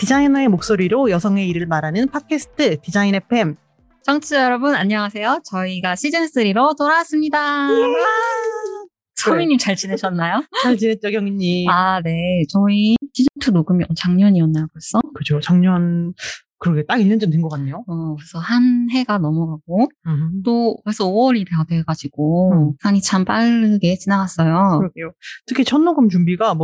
디자이너의 목소리로 여성의 일을 말하는 팟캐스트 디자인 FM. 청취자 여러분 안녕하세요. 저희가 시즌3로 돌아왔습니다. 서민님 잘 지내셨나요? 잘 지냈죠, 경희님. 아, 네. 저희 시즌2 녹음이 작년이었나요, 벌써? 그죠. 그러게 딱 1년 전 된 것 같네요. 그래서 한 해가 넘어가고 또 벌써 5월이 다 돼가지고 시간이 참 빠르게 지나갔어요. 그러게요. 특히 첫 녹음 준비가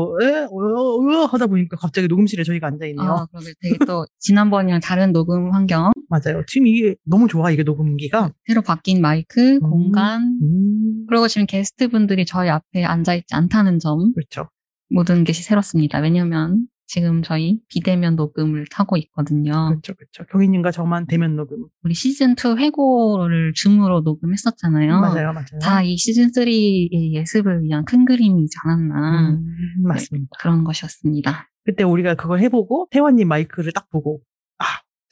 하다 보니까 갑자기 녹음실에 저희가 앉아 있네요. 아, 그러게 되게 또 지난번이랑 다른 녹음 환경. 맞아요. 지금 이게 너무 좋아, 이게 녹음기가. 새로 바뀐 마이크, 공간, 그리고 지금 게스트분들이 저희 앞에 앉아 있지 않다는 점. 그렇죠. 모든 것이 새롭습니다. 왜냐면. 지금 저희 비대면 녹음을 하고 있거든요. 그렇죠, 그렇죠. 경희님과 저만 대면 녹음. 우리 시즌2 회고를 줌으로 녹음했었잖아요. 맞아요, 맞아요. 다 이 시즌3의 예습을 위한 큰 그림이지 않았나. 맞습니다. 네, 그런 것이었습니다. 그때 우리가 그걸 해보고 태원님 마이크를 딱 보고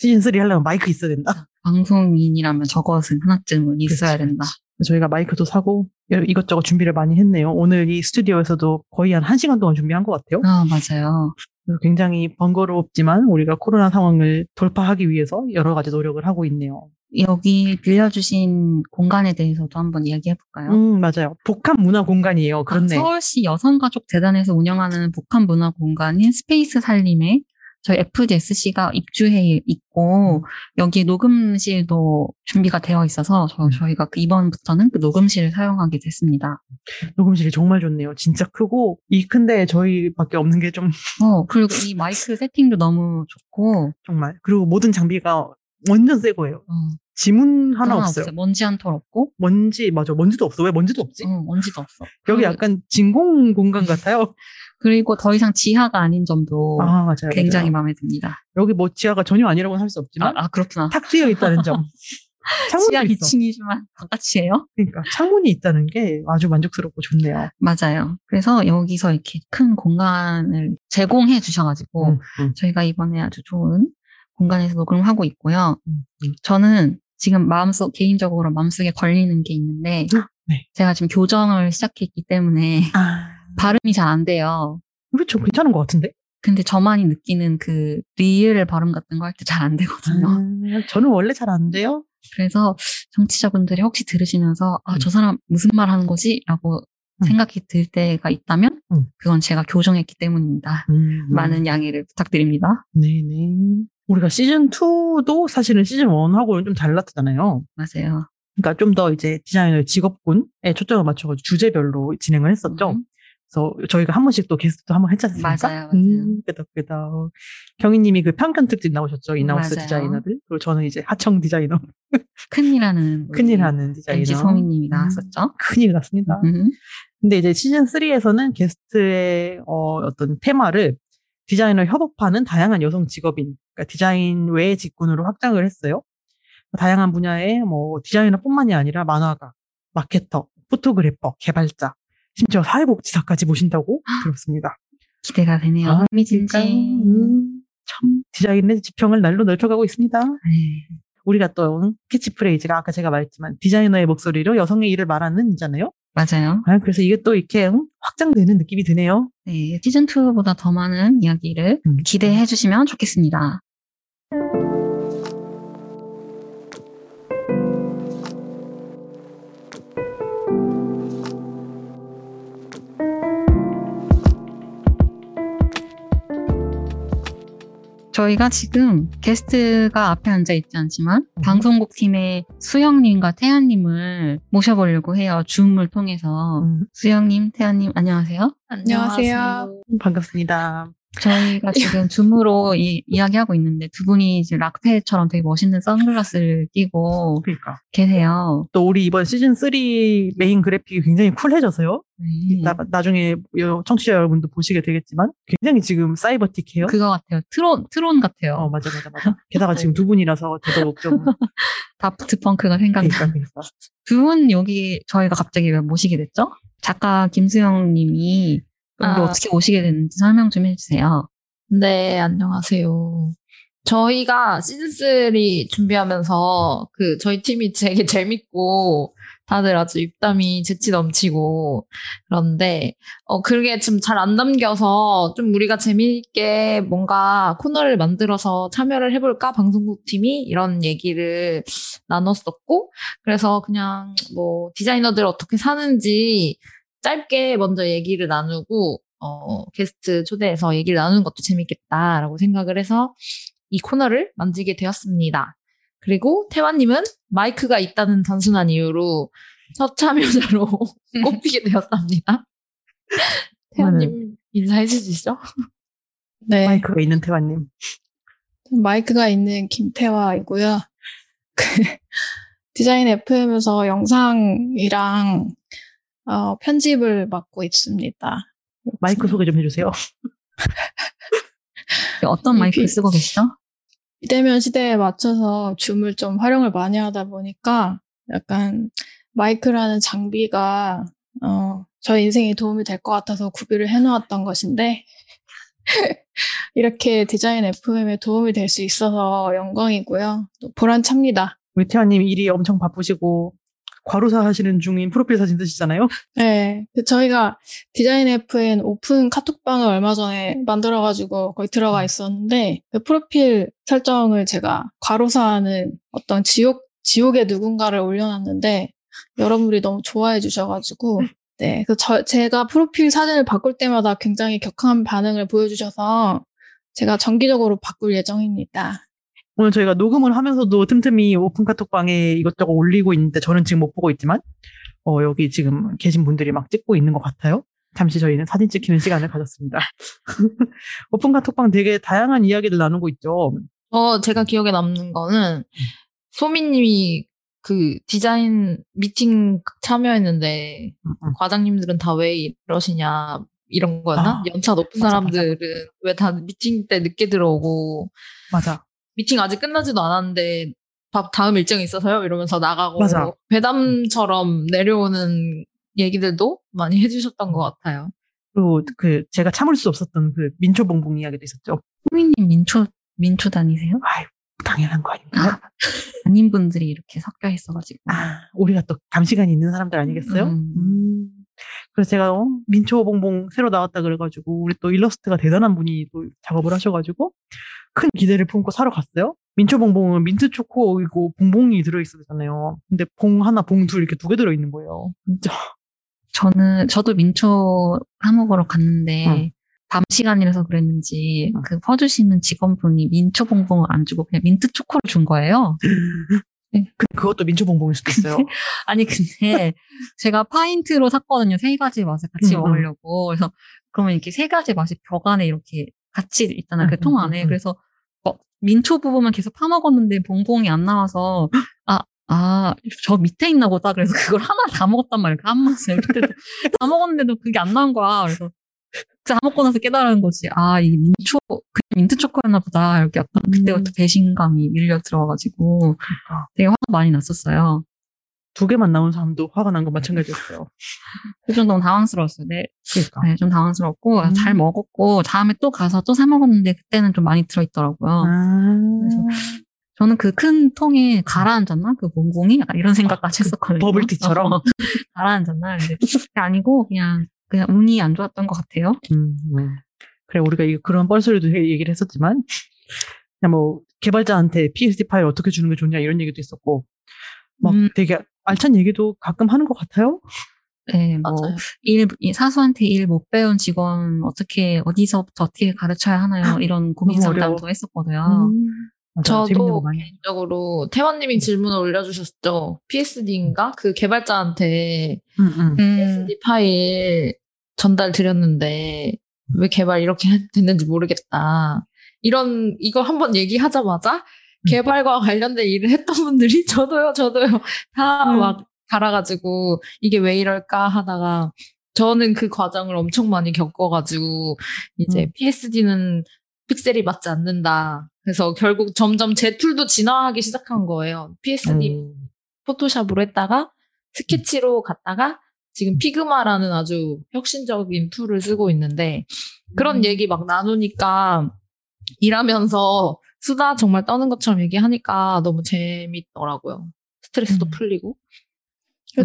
시즌3 하려면 마이크 있어야 된다. 방송인이라면 저것은 하나쯤은 있어야 된다. 저희가 마이크도 사고 이것저것 준비를 많이 했네요. 오늘 이 스튜디오에서도 거의 한 1시간 동안 준비한 것 같아요. 아, 맞아요. 굉장히 번거롭지만 우리가 코로나 상황을 돌파하기 위해서 여러 가지 노력을 하고 있네요. 여기 빌려주신 공간에 대해서도 한번 이야기해볼까요? 맞아요. 복합 문화 공간이에요. 그렇네. 서울시 여성가족재단에서 운영하는 복합 문화 공간인 스페이스 살림에 저희 FDSC가 입주해 있고 여기 녹음실도 준비가 되어 있어서 저희가 이번부터는 그 녹음실을 사용하게 됐습니다. 녹음실이 정말 좋네요. 진짜 크고 이 큰데 저희밖에 없는 게 좀 그리고 이 마이크 세팅도 너무 좋고 정말 그리고 모든 장비가 완전 새 거예요. 지문 하나 없어요. 먼지 한 톨 없고 맞아. 먼지도 없어. 왜 먼지도 없지? 먼지도 없어. 여기 약간 진공 공간 같아요. 그리고 더 이상 지하가 아닌 점도 맞아요, 굉장히 맞아요. 마음에 듭니다. 여기 뭐 지하가 전혀 아니라고는 할 수 없지만 그렇구나. 탁 트여 있다는 점. 지하 2층이지만 바깥이에요. 그러니까 창문이 있다는 게 아주 만족스럽고 좋네요. 맞아요. 그래서 여기서 이렇게 큰 공간을 제공해 주셔가지고 저희가 이번에 아주 좋은 공간에서 녹음하고 있고요. 저는 지금 개인적으로 마음속에 걸리는 게 있는데 네. 제가 지금 교정을 시작했기 때문에 발음이 잘 안 돼요. 그렇죠. 괜찮은 것 같은데? 근데 저만이 느끼는 그 리을 발음 같은 거 할 때 잘 안 되거든요. 저는 원래 잘 안 돼요. 그래서 정치자분들이 혹시 들으시면서 저 사람 무슨 말 하는 거지? 라고 생각이 들 때가 있다면 그건 제가 교정했기 때문입니다. 많은 양해를 부탁드립니다. 네네. 우리가 시즌2도 사실은 시즌1하고는 좀 달랐잖아요. 맞아요. 그러니까 좀 더 이제 디자이너의 직업군에 초점을 맞춰가지고 주제별로 진행을 했었죠. 그래서 저희가 한 번씩 또 게스트도 한번 했지 않습니까? 맞아요. 끄덕끄덕. 경희님이 그 편견 특집 나오셨죠. 인하우스 디자이너들. 그리고 저는 이제 하청 디자이너. 큰일하는 디자이너. LG 성희님이 나왔었죠. 큰일 났습니다. 근데 이제 시즌3에서는 게스트의 어떤 테마를 디자이너 협업하는 다양한 여성 직업인, 그러니까 디자인 외의 직군으로 확장을 했어요. 다양한 분야의 디자이너뿐만이 아니라 만화가, 마케터, 포토그래퍼, 개발자, 심지어 사회복지사까지 모신다고 들었습니다. 기대가 되네요. 흥미진진. 참 디자인의 지평을 날로 넓혀가고 있습니다. 우리가 또 캐치프레이즈가 아까 제가 말했지만 디자이너의 목소리로 여성의 일을 말하는 이잖아요. 맞아요. 그래서 이게 또 이렇게 확장되는 느낌이 드네요. 네, 시즌2보다 더 많은 이야기를 기대해 주시면 좋겠습니다. 저희가 지금 게스트가 앞에 앉아 있지 않지만 방송국 팀의 수영님과 태연님을 모셔보려고 해요. 줌을 통해서. 수영님, 태연님 안녕하세요. 안녕하세요. 반갑습니다. 저희가 지금 줌으로 이야기하고 있는데 두 분이 이제 락페처럼 되게 멋있는 선글라스를 끼고 그러니까. 계세요. 또 우리 이번 시즌3 메인 그래픽이 굉장히 쿨해져서요. 네. 나중에 청취자 여러분도 보시게 되겠지만 굉장히 지금 사이버틱해요. 그거 같아요. 트론 같아요. 어, 맞아. 게다가 지금 두 분이라서 더더욱 좀 다프트 펑크가 생각나. 그러니까. 두 분 여기 저희가 갑자기 왜 모시게 됐죠? 작가 김수영 님이 어떻게 오시게 됐는지 설명 좀 해주세요. 네, 안녕하세요. 저희가 시즌3 준비하면서 저희 팀이 되게 재밌고 다들 아주 입담이 재치 넘치고 그런데 그게 좀 잘 안 담겨서 좀 우리가 재미있게 뭔가 코너를 만들어서 참여를 해볼까 방송국 팀이 이런 얘기를 나눴었고 그래서 그냥 뭐 디자이너들 어떻게 사는지 짧게 먼저 얘기를 나누고 게스트 초대해서 얘기를 나누는 것도 재밌겠다라고 생각을 해서 이 코너를 만들게 되었습니다. 그리고 태환님은 마이크가 있다는 단순한 이유로 첫 참여자로 꼽히게 되었답니다. 태환님 인사해 주시죠. 네. 마이크가 있는 태환님. 마이크가 있는 김태화이고요. 디자인 FM에서 영상이랑 편집을 맡고 있습니다. 마이크 소개 좀 해주세요. 어떤 마이크 쓰고 계시죠? 비대면 시대에 맞춰서 줌을 좀 활용을 많이 하다 보니까 약간 마이크라는 장비가 저희 인생에 도움이 될 것 같아서 구비를 해놓았던 것인데 이렇게 디자인 FM에 도움이 될 수 있어서 영광이고요. 또 보람찹니다. 우리 태환님 일이 엄청 바쁘시고 과로사 하시는 중인 프로필 사진 쓰시잖아요? 네. 저희가 디자인 FN 오픈 카톡방을 얼마 전에 만들어가지고 거기 들어가 있었는데 그 프로필 설정을 제가 과로사하는 어떤 지옥에 누군가를 올려놨는데 여러분들이 너무 좋아해 주셔가지고 네. 그래서 제가 프로필 사진을 바꿀 때마다 굉장히 격한 반응을 보여주셔서 제가 정기적으로 바꿀 예정입니다. 오늘 저희가 녹음을 하면서도 틈틈이 오픈 카톡방에 이것저것 올리고 있는데 저는 지금 못 보고 있지만 여기 지금 계신 분들이 막 찍고 있는 것 같아요. 잠시 저희는 사진 찍히는 시간을 가졌습니다. 오픈 카톡방 되게 다양한 이야기를 나누고 있죠. 제가 기억에 남는 거는 소미님이 그 디자인 미팅 참여했는데 과장님들은 다 왜 이러시냐 이런 거였나? 연차 높은 사람들은 왜 다 미팅 때 늦게 들어오고 맞아. 미팅 아직 끝나지도 않았는데 다음 일정이 있어서요? 이러면서 나가고 맞아. 배담처럼 내려오는 얘기들도 많이 해주셨던 것 같아요. 그리고 제가 참을 수 없었던 민초봉봉 이야기도 있었죠. 호미님 민초 다니세요? 아유, 당연한 거 아닙니까? 아닌 분들이 이렇게 섞여 있어가지고. 우리가 또 감시관이 있는 사람들 아니겠어요? 그래서 제가 민초봉봉 새로 나왔다 그래가지고 우리 또 일러스트가 대단한 분이 또 작업을 하셔가지고 큰 기대를 품고 사러 갔어요. 민초봉봉은 민트초코이고 봉봉이 들어있었잖아요. 근데 봉 하나, 봉 둘 이렇게 두 개 들어있는 거예요. 진짜. 저도 민초 사먹으러 갔는데 밤 시간이라서 그랬는지 그 퍼주시는 직원분이 민초봉봉을 안 주고 그냥 민트초코를 준 거예요. 그것도 민초봉봉일 수도 있어요. 아니 근데 제가 파인트로 샀거든요. 세 가지 맛을 같이 먹으려고. 그래서 그러면 이렇게 세 가지 맛이 벽 안에 이렇게 같이 있잖아. 그 통 안에. 그래서 민초 부분만 계속 파먹었는데 봉봉이 안 나와서 저 밑에 있나 보다. 그래서 그걸 하나 다 먹었단 말이야. 한 맛을. 다 먹었는데도 그게 안 나온 거야. 그래서 다 먹고 나서 깨달은 거지. 이게 민트초코였나 보다. 이렇게 약간 그때부터 배신감이 밀려 들어와가지고 되게 화가 많이 났었어요. 두 개만 나온 사람도 화가 난 건 마찬가지였어요. 좀 너무 당황스러웠어요. 네. 그러니까. 네, 좀 당황스럽고 잘 먹었고 다음에 또 가서 또 사 먹었는데 그때는 좀 많이 들어있더라고요. 그래서 저는 그 큰 통에 가라앉았나? 그 몽공이? 약간 이런 생각까지 했었거든요. 버블티처럼? 가라앉았나? 근데 그게 아니고 그냥 운이 안 좋았던 것 같아요. 그래 우리가 그런 뻘소리도 얘기를 했었지만 그냥 뭐 개발자한테 PSD 파일 어떻게 주는 게 좋냐 이런 얘기도 있었고 막 되게 알찬 얘기도 가끔 하는 것 같아요. 네, 맞아요. 사수한테 일 못 배운 직원 어디서부터 어떻게 가르쳐야 하나요? 이런 고민 상담도 했었거든요. 맞아, 저도 개인적으로 태원님이 질문을 올려주셨죠. PSD인가? 그 개발자한테 PSD 파일 전달 드렸는데 왜 개발 이렇게 됐는지 모르겠다. 이런 이거 한번 얘기하자마자 개발과 관련된 일을 했던 분들이 저도요 다 막 갈아가지고 이게 왜 이럴까 하다가 저는 그 과정을 엄청 많이 겪어가지고 이제 PSD는 픽셀이 맞지 않는다. 그래서 결국 점점 제 툴도 진화하기 시작한 거예요. PSD 포토샵으로 했다가 스케치로 갔다가 지금 피그마라는 아주 혁신적인 툴을 쓰고 있는데 그런 얘기 막 나누니까 일하면서 수다 정말 떠는 것처럼 얘기하니까 너무 재밌더라고요. 스트레스도 풀리고.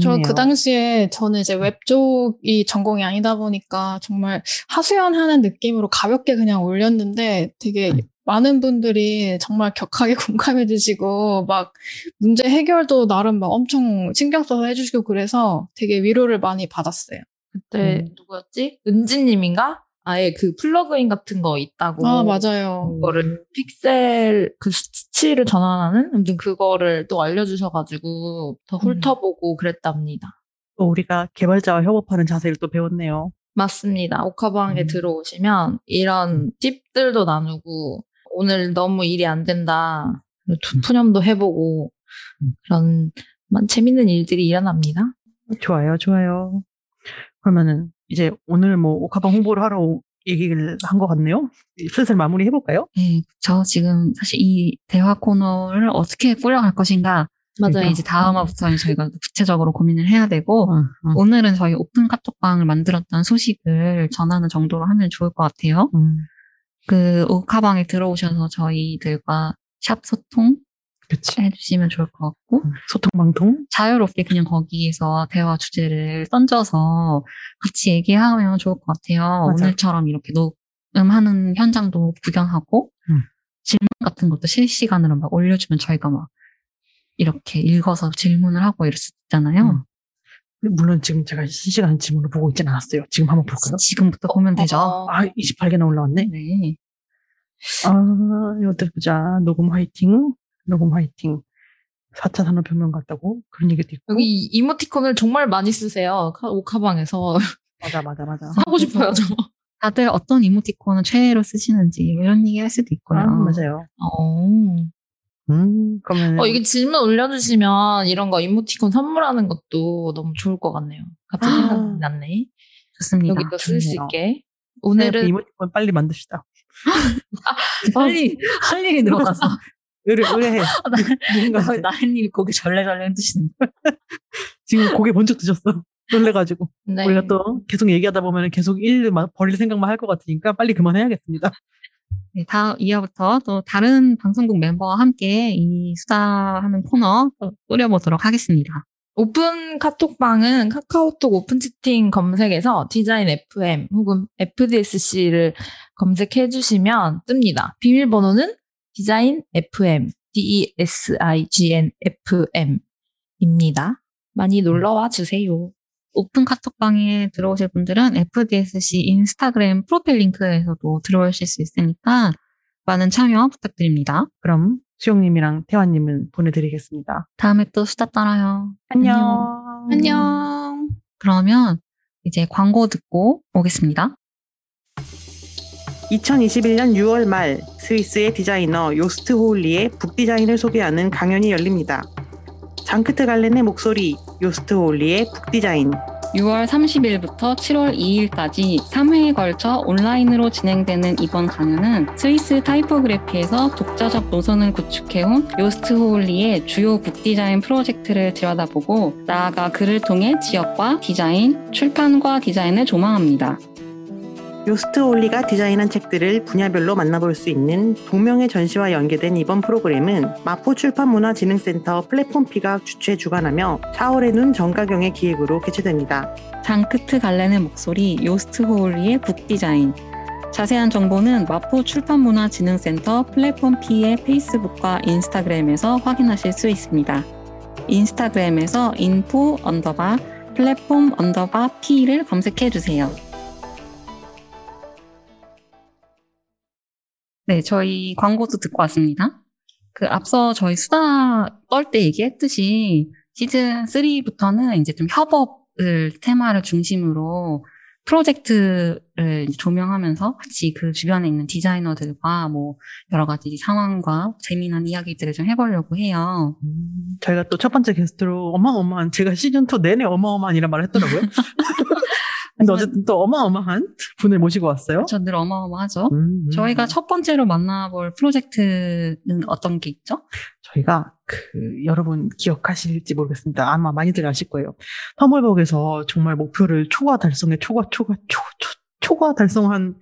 저는 그 당시에 저는 이제 웹 쪽이 전공이 아니다 보니까 정말 하소연하는 느낌으로 가볍게 그냥 올렸는데 되게 많은 분들이 정말 격하게 공감해 주시고 막 문제 해결도 나름 막 엄청 신경 써서 해주시고 그래서 되게 위로를 많이 받았어요. 그때 누구였지? 은지님인가? 아예 그 플러그인 같은 거 있다고. 아 맞아요. 그거를 픽셀 그 수치를 전환하는 아무튼 그거를 또 알려주셔가지고 더 훑어보고 그랬답니다. 또 우리가 개발자와 협업하는 자세를 또 배웠네요. 맞습니다. 오카방에 들어오시면 이런 팁들도 나누고 오늘 너무 일이 안 된다. 푸념도 해보고 그런 재밌는 일들이 일어납니다. 좋아요. 그러면은 이제 오늘 뭐 오카방 홍보를 하러 얘기를 한 것 같네요. 슬슬 마무리 해볼까요? 네, 저 지금 사실 이 대화 코너를 어떻게 꾸려갈 것인가. 맞아요. 이제 다음 화부터 저희가 구체적으로 고민을 해야 되고 오늘은 저희 오픈 카톡방을 만들었던 소식을 전하는 정도로 하면 좋을 것 같아요. 그 오카방에 들어오셔서 저희들과 샵 소통 해주시면 좋을 것 같고 소통방통? 자유롭게 그냥 거기에서 대화 주제를 던져서 같이 얘기하면 좋을 것 같아요. 맞아요. 오늘처럼 이렇게 녹음하는 현장도 구경하고 질문 같은 것도 실시간으로 막 올려주면 저희가 막 이렇게 읽어서 질문을 하고 이럴 수 있잖아요. 물론 지금 제가 실시간 질문을 보고 있진 않았어요. 지금 한번 볼까요? 지금부터 보면 되죠. 28개나 올라왔네. 네. 이것도 보자. 녹음 화이팅. 4차 산업혁명 같다고? 그런 얘기도 있고. 여기 이모티콘을 정말 많이 쓰세요. 오카방에서. 맞아. 하고 싶어요, 저. 다들 어떤 이모티콘을 최애로 쓰시는지 이런 얘기 할 수도 있고요. 맞아요. 그러면 이게 질문 올려주시면 이런 거 이모티콘 선물하는 것도 너무 좋을 것 같네요. 갑자기 생각이 났네. 좋습니다. 여기 또 쓸 수 있게. 오늘은 이모티콘 빨리 만듭시다. 빨리 할 일이 늘어나서. 의뢰해. 나혜님이 고개 절레절레 흔드시는 지금 고개 번쩍 드셨어. 놀래가지고. 네. 우리가 또 계속 얘기하다 보면 계속 일 벌릴 생각만 할 것 같으니까 빨리 그만해야겠습니다. 네, 다음 이어부터 또 다른 방송국 멤버와 함께 이 수다하는 코너 꾸려보도록 하겠습니다. 오픈 카톡방은 카카오톡 오픈 채팅 검색에서 디자인 FM 혹은 FDSC를 검색해 주시면 뜹니다. 비밀번호는 디자인 FM, DESIGN FM입니다. 많이 놀러와 주세요. 오픈 카톡방에 들어오실 분들은 FDSC 인스타그램 프로필 링크에서도 들어오실 수 있으니까 많은 참여 부탁드립니다. 그럼 수영님이랑 태환님은 보내드리겠습니다. 다음에 또 수다 떨어요. 안녕. 그러면 이제 광고 듣고 오겠습니다. 2021년 6월 말 스위스의 디자이너 요스트 호울리의 북디자인을 소개하는 강연이 열립니다. 장크트 갈렌의 목소리, 요스트 호울리의 북디자인. 6월 30일부터 7월 2일까지 3회에 걸쳐 온라인으로 진행되는 이번 강연은 스위스 타이포그래피에서 독자적 노선을 구축해온 요스트 호울리의 주요 북디자인 프로젝트를 들여다보고 나아가 그를 통해 지역과 디자인, 출판과 디자인을 조망합니다. 요스트 호울리가 디자인한 책들을 분야별로 만나볼 수 있는 동명의 전시와 연계된 이번 프로그램은 마포출판문화진흥센터 플랫폼P가 주최 주관하며 4월의 눈 정가경의 기획으로 개최됩니다. 장크트 갈렌의 목소리, 요스트 호울리의 북디자인. 자세한 정보는 마포출판문화진흥센터 플랫폼P의 페이스북과 인스타그램에서 확인하실 수 있습니다. 인스타그램에서 info_platform_p를 검색해주세요. 네, 저희 광고도 듣고 왔습니다. 그 앞서 저희 수다 떨 때 얘기했듯이 시즌 3부터는 이제 좀 협업을 테마를 중심으로 프로젝트를 조명하면서 같이 그 주변에 있는 디자이너들과 뭐 여러 가지 상황과 재미난 이야기들을 좀 해보려고 해요. 저희가 또 첫 번째 게스트로 어마어마한, 제가 시즌2 내내 어마어마한이란 말을 했더라고요. 근데 어쨌든 또 어마어마한 분을 모시고 왔어요. 저 늘 어마어마하죠. 저희가 첫 번째로 만나볼 프로젝트는 어떤 게 있죠? 저희가 여러분 기억하실지 모르겠습니다. 아마 많이들 아실 거예요. 텀블벅에서 정말 목표를 초과 달성한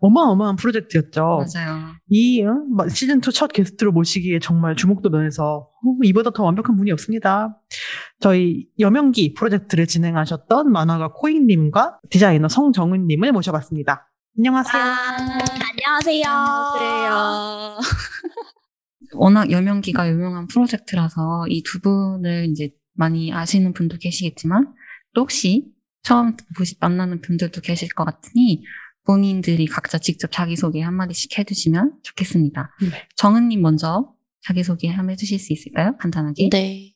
어마어마한 프로젝트였죠. 맞아요. 이 시즌2 첫 게스트로 모시기에 정말 주목도 면에서 이보다 더 완벽한 분이 없습니다. 저희 여명기 프로젝트를 진행하셨던 만화가 코익님과 디자이너 성정은님을 모셔봤습니다. 안녕하세요. 안녕하세요. 안녕하세요. 워낙 여명기가 유명한 프로젝트라서 이 두 분을 이제 많이 아시는 분도 계시겠지만 또 혹시 처음 만나는 분들도 계실 것 같으니 본인들이 각자 직접 자기소개 한마디씩 해주시면 좋겠습니다. 네. 정은님 먼저 자기소개 한번 해주실 수 있을까요? 간단하게. 네.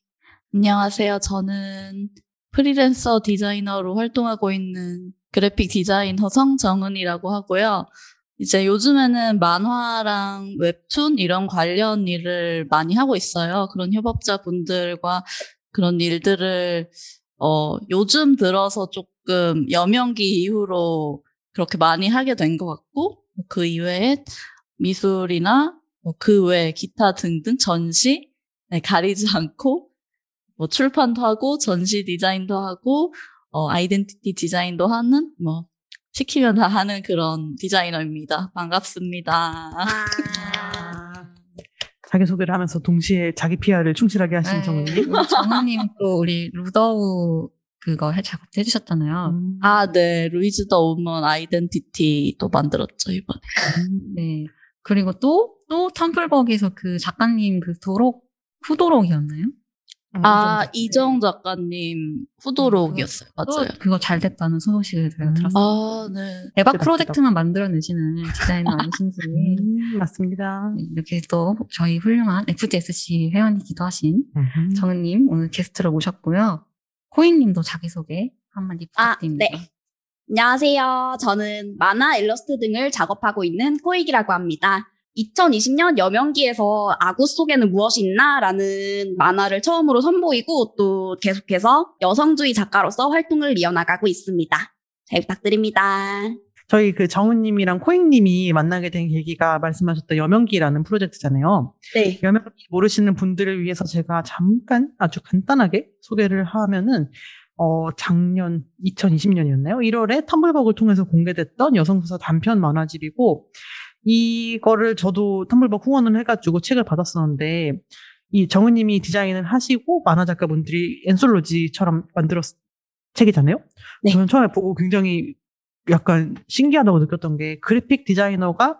안녕하세요. 저는 프리랜서 디자이너로 활동하고 있는 그래픽 디자이너 성정은이라고 하고요. 이제 요즘에는 만화랑 웹툰 이런 관련 일을 많이 하고 있어요. 그런 협업자분들과 그런 일들을 요즘 들어서 조금 여명기 이후로 그렇게 많이 하게 된 것 같고, 그 이외에 미술이나 그 외 기타 등등 전시 가리지 않고 출판도 하고 전시 디자인도 하고 아이덴티티 디자인도 하는 시키면 다 하는 그런 디자이너입니다. 반갑습니다. 자기소개를 하면서 동시에 자기 PR을 충실하게 하신 정은님. 정은님 또 우리 루더우 그거 작업도 해주셨잖아요. 아, 네. 루이스 더 우먼 아이덴티티도 만들었죠, 이번에. 네. 그리고 또 텀블벅에서 그 작가님 그 도록, 후도록이었나요? 아, 이정 작가님 후도록이었어요. 맞아요. 그거 잘 됐다는 소식을 제가 들었어요. 아, 네. 대박 프로젝트만 만들어내시는 디자이너 아니신지. 맞습니다. 네, 이렇게 또 저희 훌륭한 FDSC 회원이기도 하신 정은님 오늘 게스트로 모셨고요. 코익님도 자기소개 한마디 부탁드립니다. 아, 네. 안녕하세요. 저는 만화, 일러스트 등을 작업하고 있는 코익이라고 합니다. 2020년 여명기에서 아구 속에는 무엇이 있나라는 만화를 처음으로 선보이고 또 계속해서 여성주의 작가로서 활동을 이어나가고 있습니다. 잘 부탁드립니다. 저희 그 정은님이랑 코익님이 만나게 된 계기가 말씀하셨던 여명기라는 프로젝트잖아요. 네. 여명기 모르시는 분들을 위해서 제가 잠깐 아주 간단하게 소개를 하면은 작년 2020년이었나요? 1월에 텀블벅을 통해서 공개됐던 여성소설 단편 만화집이고, 이거를 저도 텀블벅 후원을 해가지고 책을 받았었는데, 이 정은님이 디자인을 하시고 만화 작가분들이 엔솔로지처럼 만들었 책이잖아요. 네. 저는 처음에 보고 굉장히 약간 신기하다고 느꼈던 게, 그래픽 디자이너가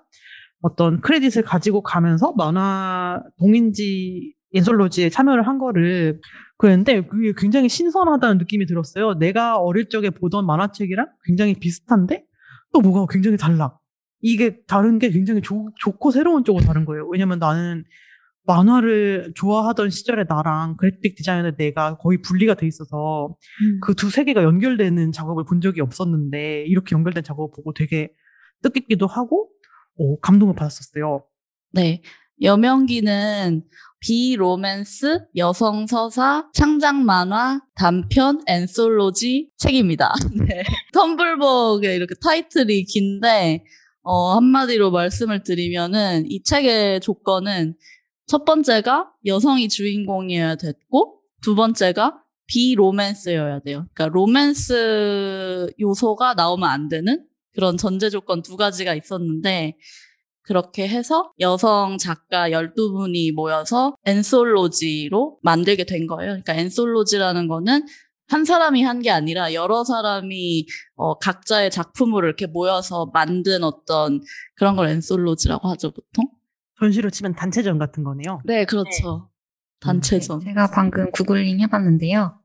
어떤 크레딧을 가지고 가면서 만화 동인지 엔솔로지에 참여를 한 거를 그랬는데, 그게 굉장히 신선하다는 느낌이 들었어요. 내가 어릴 적에 보던 만화책이랑 굉장히 비슷한데 또 뭐가 굉장히 달라. 이게 다른 게 굉장히 좋고 새로운 쪽으로 다른 거예요. 왜냐면 나는 만화를 좋아하던 시절의 나랑 그래픽 디자인의 내가 거의 분리가 돼 있어서 그 두 세계가 연결되는 작업을 본 적이 없었는데, 이렇게 연결된 작업을 보고 되게 뜻깊기도 하고 감동을 받았었어요. 네. 여명기는 비로맨스, 여성서사, 창작만화, 단편, 엔솔로지 책입니다. 네. 텀블벅에 이렇게 타이틀이 긴데 한마디로 말씀을 드리면은 이 책의 조건은 첫 번째가 여성이 주인공이어야 됐고, 두 번째가 비로맨스여야 돼요. 그러니까 로맨스 요소가 나오면 안 되는 그런 전제 조건 두 가지가 있었는데, 그렇게 해서 여성 작가 12분이 모여서 엔솔로지로 만들게 된 거예요. 그러니까 엔솔로지라는 거는 한 사람이 한 게 아니라 여러 사람이 각자의 작품으로 이렇게 모여서 만든 어떤 그런 걸 엔솔로지라고 하죠, 보통. 전시로 치면 단체전 같은 거네요. 네, 그렇죠. 네. 단체전. 네, 제가 방금 구글링 해봤는데요.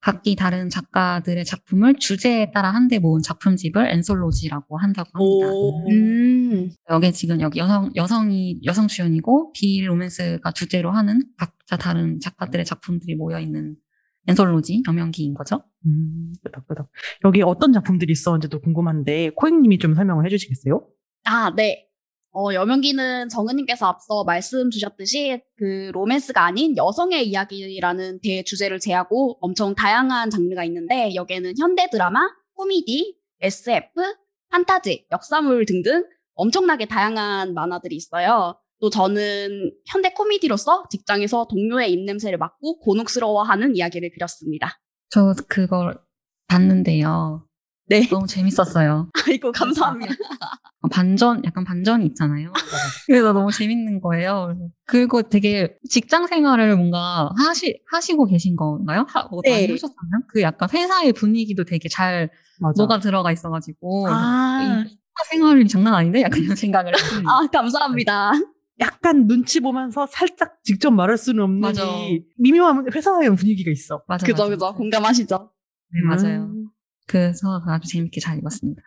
각기 다른 작가들의 작품을 주제에 따라 한데 모은 작품집을 엔솔로지라고 한다고 합니다. 여기 지금 여기 여성 주연이고 비로맨스가 주제로 하는 각자 다른 작가들의 작품들이 모여 있는 엔솔로지 여명기인 거죠. 끄덕끄덕. 여기 어떤 작품들이 있었는지도 궁금한데 코익님이 좀 설명을 해주시겠어요? 아, 네. 여명기는 정은님께서 앞서 말씀 주셨듯이 그 로맨스가 아닌 여성의 이야기라는 대주제를 제하고 엄청 다양한 장르가 있는데 여기에는 현대 드라마, 코미디, SF, 판타지, 역사물 등등 엄청나게 다양한 만화들이 있어요. 또 저는 현대 코미디로서 직장에서 동료의 입냄새를 맡고 곤혹스러워하는 이야기를 그렸습니다. 저 그걸 봤는데요. 네. 너무 재밌었어요. 아이고, 감사합니다. 약간 반전이 있잖아요. 그래서 너무 재밌는 거예요. 그리고 되게 직장 생활을 뭔가 하시고 계신 건가요? 많이 하셨다면? 그 약간 회사의 분위기도 되게 잘 녹아 들어가 있어가지고. 아. 생활이 장난 아닌데? 약간 이런 생각을 했습니다. 아, 감사합니다. 약간 눈치 보면서 살짝 직접 말할 수는 없는 맞아. 미묘한 회사의 분위기가 있어. 맞아, 그죠, 맞아. 그죠. 공감하시죠? 네, 맞아요. 그래서 아주 재밌게 잘 읽었습니다.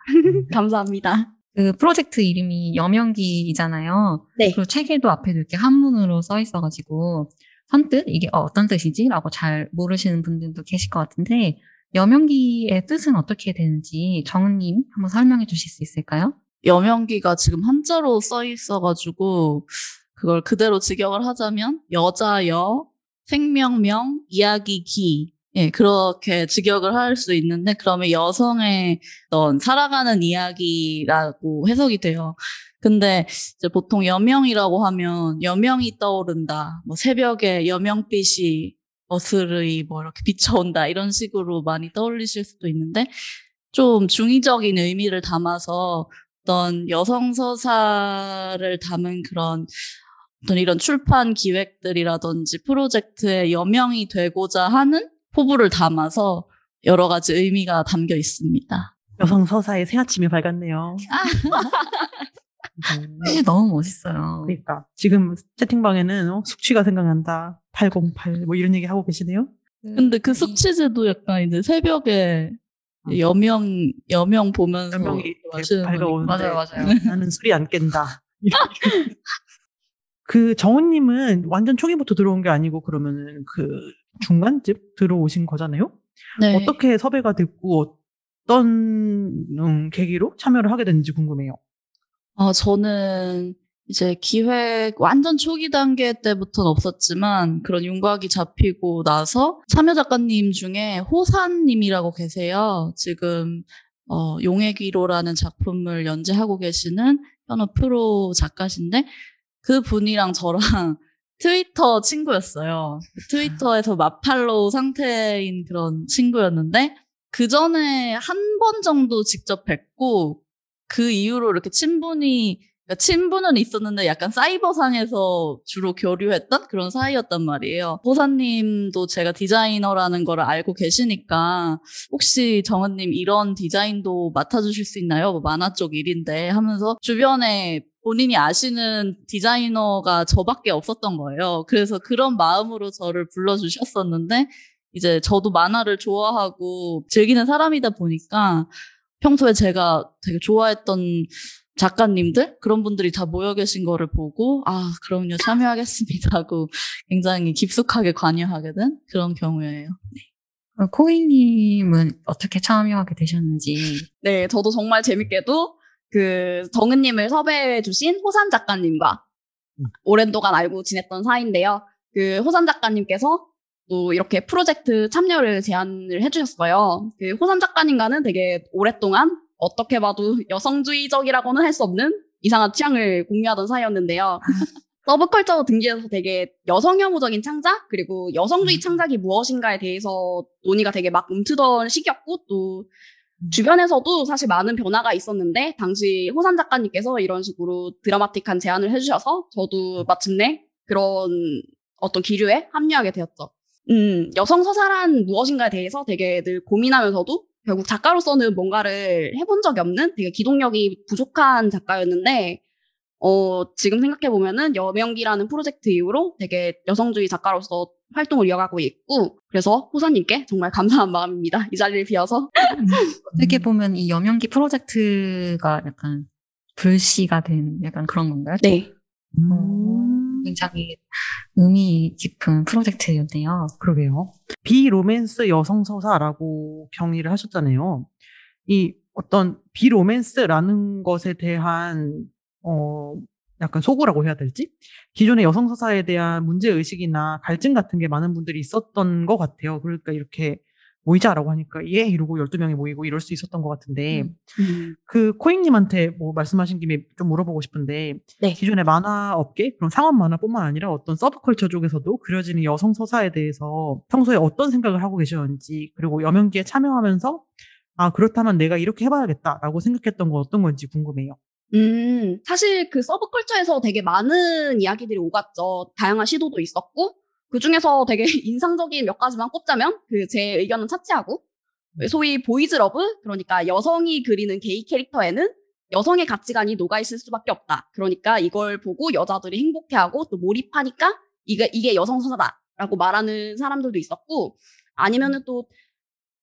감사합니다. 그 프로젝트 이름이 여명기이잖아요. 네. 그리고 책 이름도 앞에도 이렇게 한문으로 써 있어가지고 선뜻 이게 어떤 뜻이지? 라고 잘 모르시는 분들도 계실 것 같은데 여명기의 뜻은 어떻게 되는지 정은님 한번 설명해 주실 수 있을까요? 여명기가 지금 한자로 써 있어가지고 그걸 그대로 직역을 하자면 여자여, 생명명, 이야기기 예, 그렇게 직역을 할 수 있는데 그러면 여성의 어떤 살아가는 이야기라고 해석이 돼요. 근데 이제 보통 여명이라고 하면 여명이 떠오른다, 뭐 새벽에 여명빛이 어스르이 뭐 이렇게 비쳐온다 이런 식으로 많이 떠올리실 수도 있는데 좀 중의적인 의미를 담아서 어떤 여성 서사를 담은 그런 어떤 이런 출판 기획들이라든지 프로젝트에 여명이 되고자 하는 포부를 담아서 여러 가지 의미가 담겨 있습니다. 여성 서사의 새 아침이 밝았네요. 너무 멋있어요. 그러니까 지금 채팅방에는 숙취가 생각난다, 808 뭐 이런 얘기 하고 계시네요. 근데 그 숙취제도 약간 이제 새벽에 여명 보면서 밝아오는데 맞아요. 나는 술이 안 깬다. 그 정은님은 완전 초기부터 들어온 게 아니고 그러면은 그 중간쯤 들어오신 거잖아요? 네. 어떻게 섭외가 됐고 어떤 계기로 참여를 하게 됐는지 궁금해요. 저는 이제 기획 완전 초기 단계 때부터는 없었지만 그런 윤곽이 잡히고 나서 참여 작가님 중에 호산님이라고 계세요. 지금 용의 귀로라는 작품을 연재하고 계시는 현업 프로 작가신데 그 분이랑 저랑 트위터 친구였어요. 트위터에서 마팔로우 상태인 그런 친구였는데 그 전에 한 번 정도 직접 뵙고 그 이후로 이렇게 친분은 있었는데 약간 사이버상에서 주로 교류했던 그런 사이였단 말이에요. 호사님도 제가 디자이너라는 걸 알고 계시니까 혹시 정은님 이런 디자인도 맡아주실 수 있나요? 뭐 만화 쪽 일인데 하면서 주변에 본인이 아시는 디자이너가 저밖에 없었던 거예요. 그래서 그런 마음으로 저를 불러주셨었는데 이제 저도 만화를 좋아하고 즐기는 사람이다 보니까 평소에 제가 되게 좋아했던 작가님들 그런 분들이 다 모여 계신 거를 보고 아 그럼요 참여하겠습니다 하고 굉장히 깊숙하게 관여하게 된 그런 경우예요. 네. 코익님은 어떻게 참여하게 되셨는지? 네, 저도 정말 재밌게도 그 정은님을 섭외해 주신 호산 작가님과 오랜 동안 알고 지냈던 사이인데요. 그 호산 작가님께서 또 이렇게 프로젝트 참여를 제안을 해주셨어요. 그 호산 작가님과는 되게 오랫동안 어떻게 봐도 여성주의적이라고는 할 수 없는 이상한 취향을 공유하던 사이였는데요. 서브컬처 등지에서 되게 여성 혐오적인 창작 그리고 여성주의 창작이 무엇인가에 대해서 논의가 되게 막 움트던 시기였고 또 주변에서도 사실 많은 변화가 있었는데 당시 호산 작가님께서 이런 식으로 드라마틱한 제안을 해주셔서 저도 마침내 그런 어떤 기류에 합류하게 되었죠. 여성 서사란 무엇인가에 대해서 되게 늘 고민하면서도 결국 작가로서는 뭔가를 해본 적이 없는 되게 기동력이 부족한 작가였는데 지금 생각해보면은 여명기라는 프로젝트 이후로 되게 여성주의 작가로서 활동을 이어가고 있고 그래서 호사님께 정말 감사한 마음입니다. 이 자리를 비워서. 어떻게 보면 이 여명기 프로젝트가 약간 불씨가 된 약간 그런 건가요? 네. 굉장히 의미 깊은 프로젝트였네요. 그러게요. 비로맨스 여성서사라고 정의를 하셨잖아요. 이 어떤 비로맨스라는 것에 대한 약간 소구라고 해야 될지? 기존의 여성서사에 대한 문제의식이나 갈증 같은 게 많은 분들이 있었던 것 같아요. 그러니까 이렇게 모이자라고 하니까 예 이러고 12명이 모이고 이럴 수 있었던 것 같은데 그 코익님한테 뭐 말씀하신 김에 좀 물어보고 싶은데 네. 기존의 만화 업계 그런 상업 만화뿐만 아니라 어떤 서브컬처 쪽에서도 그려지는 여성 서사에 대해서 평소에 어떤 생각을 하고 계셨는지 그리고 여명기에 참여하면서 아 그렇다면 내가 이렇게 해봐야겠다라고 생각했던 건 어떤 건지 궁금해요. 사실 그 서브컬처에서 되게 많은 이야기들이 오갔죠. 다양한 시도도 있었고 그 중에서 되게 인상적인 몇 가지만 꼽자면 그 제 의견은 차치하고 소위 보이즈러브 그러니까 여성이 그리는 게이 캐릭터에는 여성의 가치관이 녹아있을 수밖에 없다. 그러니까 이걸 보고 여자들이 행복해하고 또 몰입하니까 이게 여성서사다 라고 말하는 사람들도 있었고 아니면은 또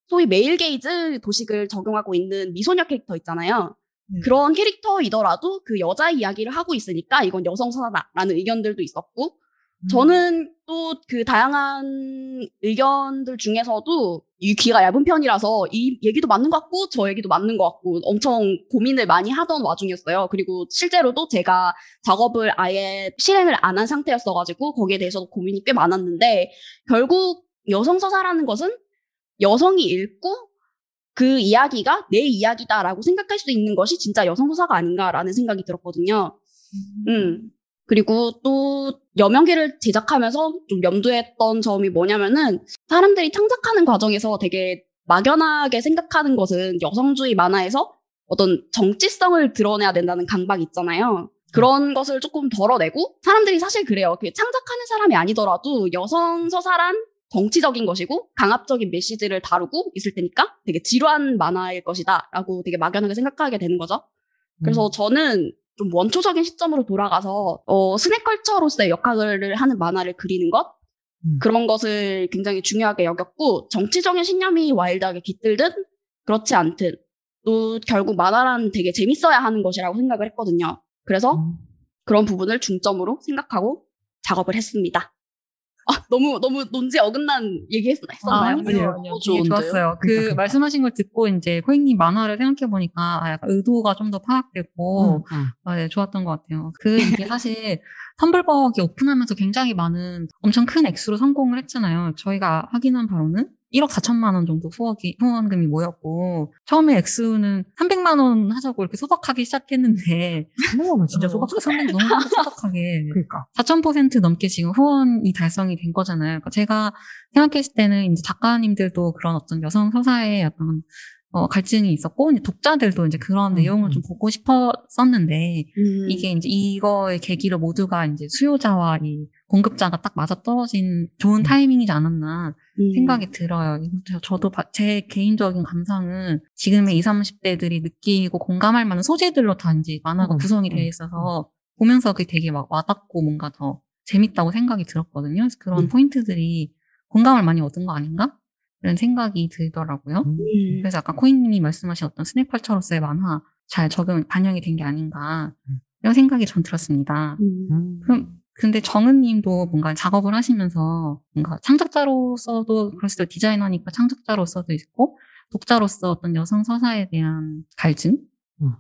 소위 메일 게이즈 도식을 적용하고 있는 미소녀 캐릭터 있잖아요. 그런 캐릭터이더라도 그 여자 이야기를 하고 있으니까 이건 여성서사다 라는 의견들도 있었고 저는 또 그 다양한 의견들 중에서도 이 귀가 얇은 편이라서 이 얘기도 맞는 것 같고 저 얘기도 맞는 것 같고 엄청 고민을 많이 하던 와중이었어요. 그리고 실제로도 제가 작업을 아예 실행을 안 한 상태였어가지고 거기에 대해서도 고민이 꽤 많았는데 결국 여성서사라는 것은 여성이 읽고 그 이야기가 내 이야기다라고 생각할 수 있는 것이 진짜 여성서사가 아닌가라는 생각이 들었거든요. 그리고 또 여명기를 제작하면서 좀 염두했던 점이 뭐냐면은 사람들이 창작하는 과정에서 되게 막연하게 생각하는 것은 여성주의 만화에서 어떤 정치성을 드러내야 된다는 강박이 있잖아요. 그런 것을 조금 덜어내고 사람들이 사실 그래요. 창작하는 사람이 아니더라도 여성서사란 정치적인 것이고 강압적인 메시지를 다루고 있을 테니까 되게 지루한 만화일 것이다 라고 되게 막연하게 생각하게 되는 거죠. 그래서 저는 좀 원초적인 시점으로 돌아가서 스낵컬처로서의 역할을 하는 만화를 그리는 것 그런 것을 굉장히 중요하게 여겼고 정치적인 신념이 와일드하게 깃들든 그렇지 않든 또 결국 만화란 되게 재밌어야 하는 것이라고 생각을 했거든요. 그래서 그런 부분을 중점으로 생각하고 작업을 했습니다. 아, 너무 논지에 어긋난 얘기 했었나요? 아니요. 좋았어요. 그 말씀하신 걸 듣고 이제 코익님 만화를 생각해보니까 약간 의도가 좀 더 파악됐고 네, 좋았던 것 같아요. 그 이게 사실 텀블벅이 오픈하면서 굉장히 많은 엄청 큰 액수로 성공을 했잖아요. 저희가 확인한 바로는 1억 4천만 원 정도 후원금이 모였고 처음에 액수는 300만 원 하자고 이렇게 소박하게 시작했는데 진짜 소박하게 너무 소박하게 그러니까. 4,000% 넘게 지금 후원이 달성이 된 거잖아요. 그러니까 제가 생각했을 때는 이제 작가님들도 그런 어떤 여성 서사의 약간 갈증이 있었고 이제 독자들도 이제 그런 내용을 좀 보고 싶었었는데 이게 이제 이거의 계기로 모두가 이제 수요자와 이 공급자가 딱 맞아떨어진 좋은 타이밍이지 않았나 생각이 들어요. 저도 제 개인적인 감상은 지금의 20, 30대들이 느끼고 공감할 만한 소재들로 다 이제 만화가 구성이 되어 있어서 보면서 그게 되게 막 와닿고 뭔가 더 재밌다고 생각이 들었거든요. 그래서 그런 포인트들이 공감을 많이 얻은 거 아닌가? 이런 생각이 들더라고요. 그래서 아까 코익님이 말씀하신 어떤 스낵컬처로서의 만화 잘 적용 반영이 된 게 아닌가 이런 생각이 전 들었습니다. 근데 정은님도 뭔가 작업을 하시면서 뭔가 창작자로서도 그럴 수도 디자이너니까 창작자로서도 있고 독자로서 어떤 여성 서사에 대한 갈증,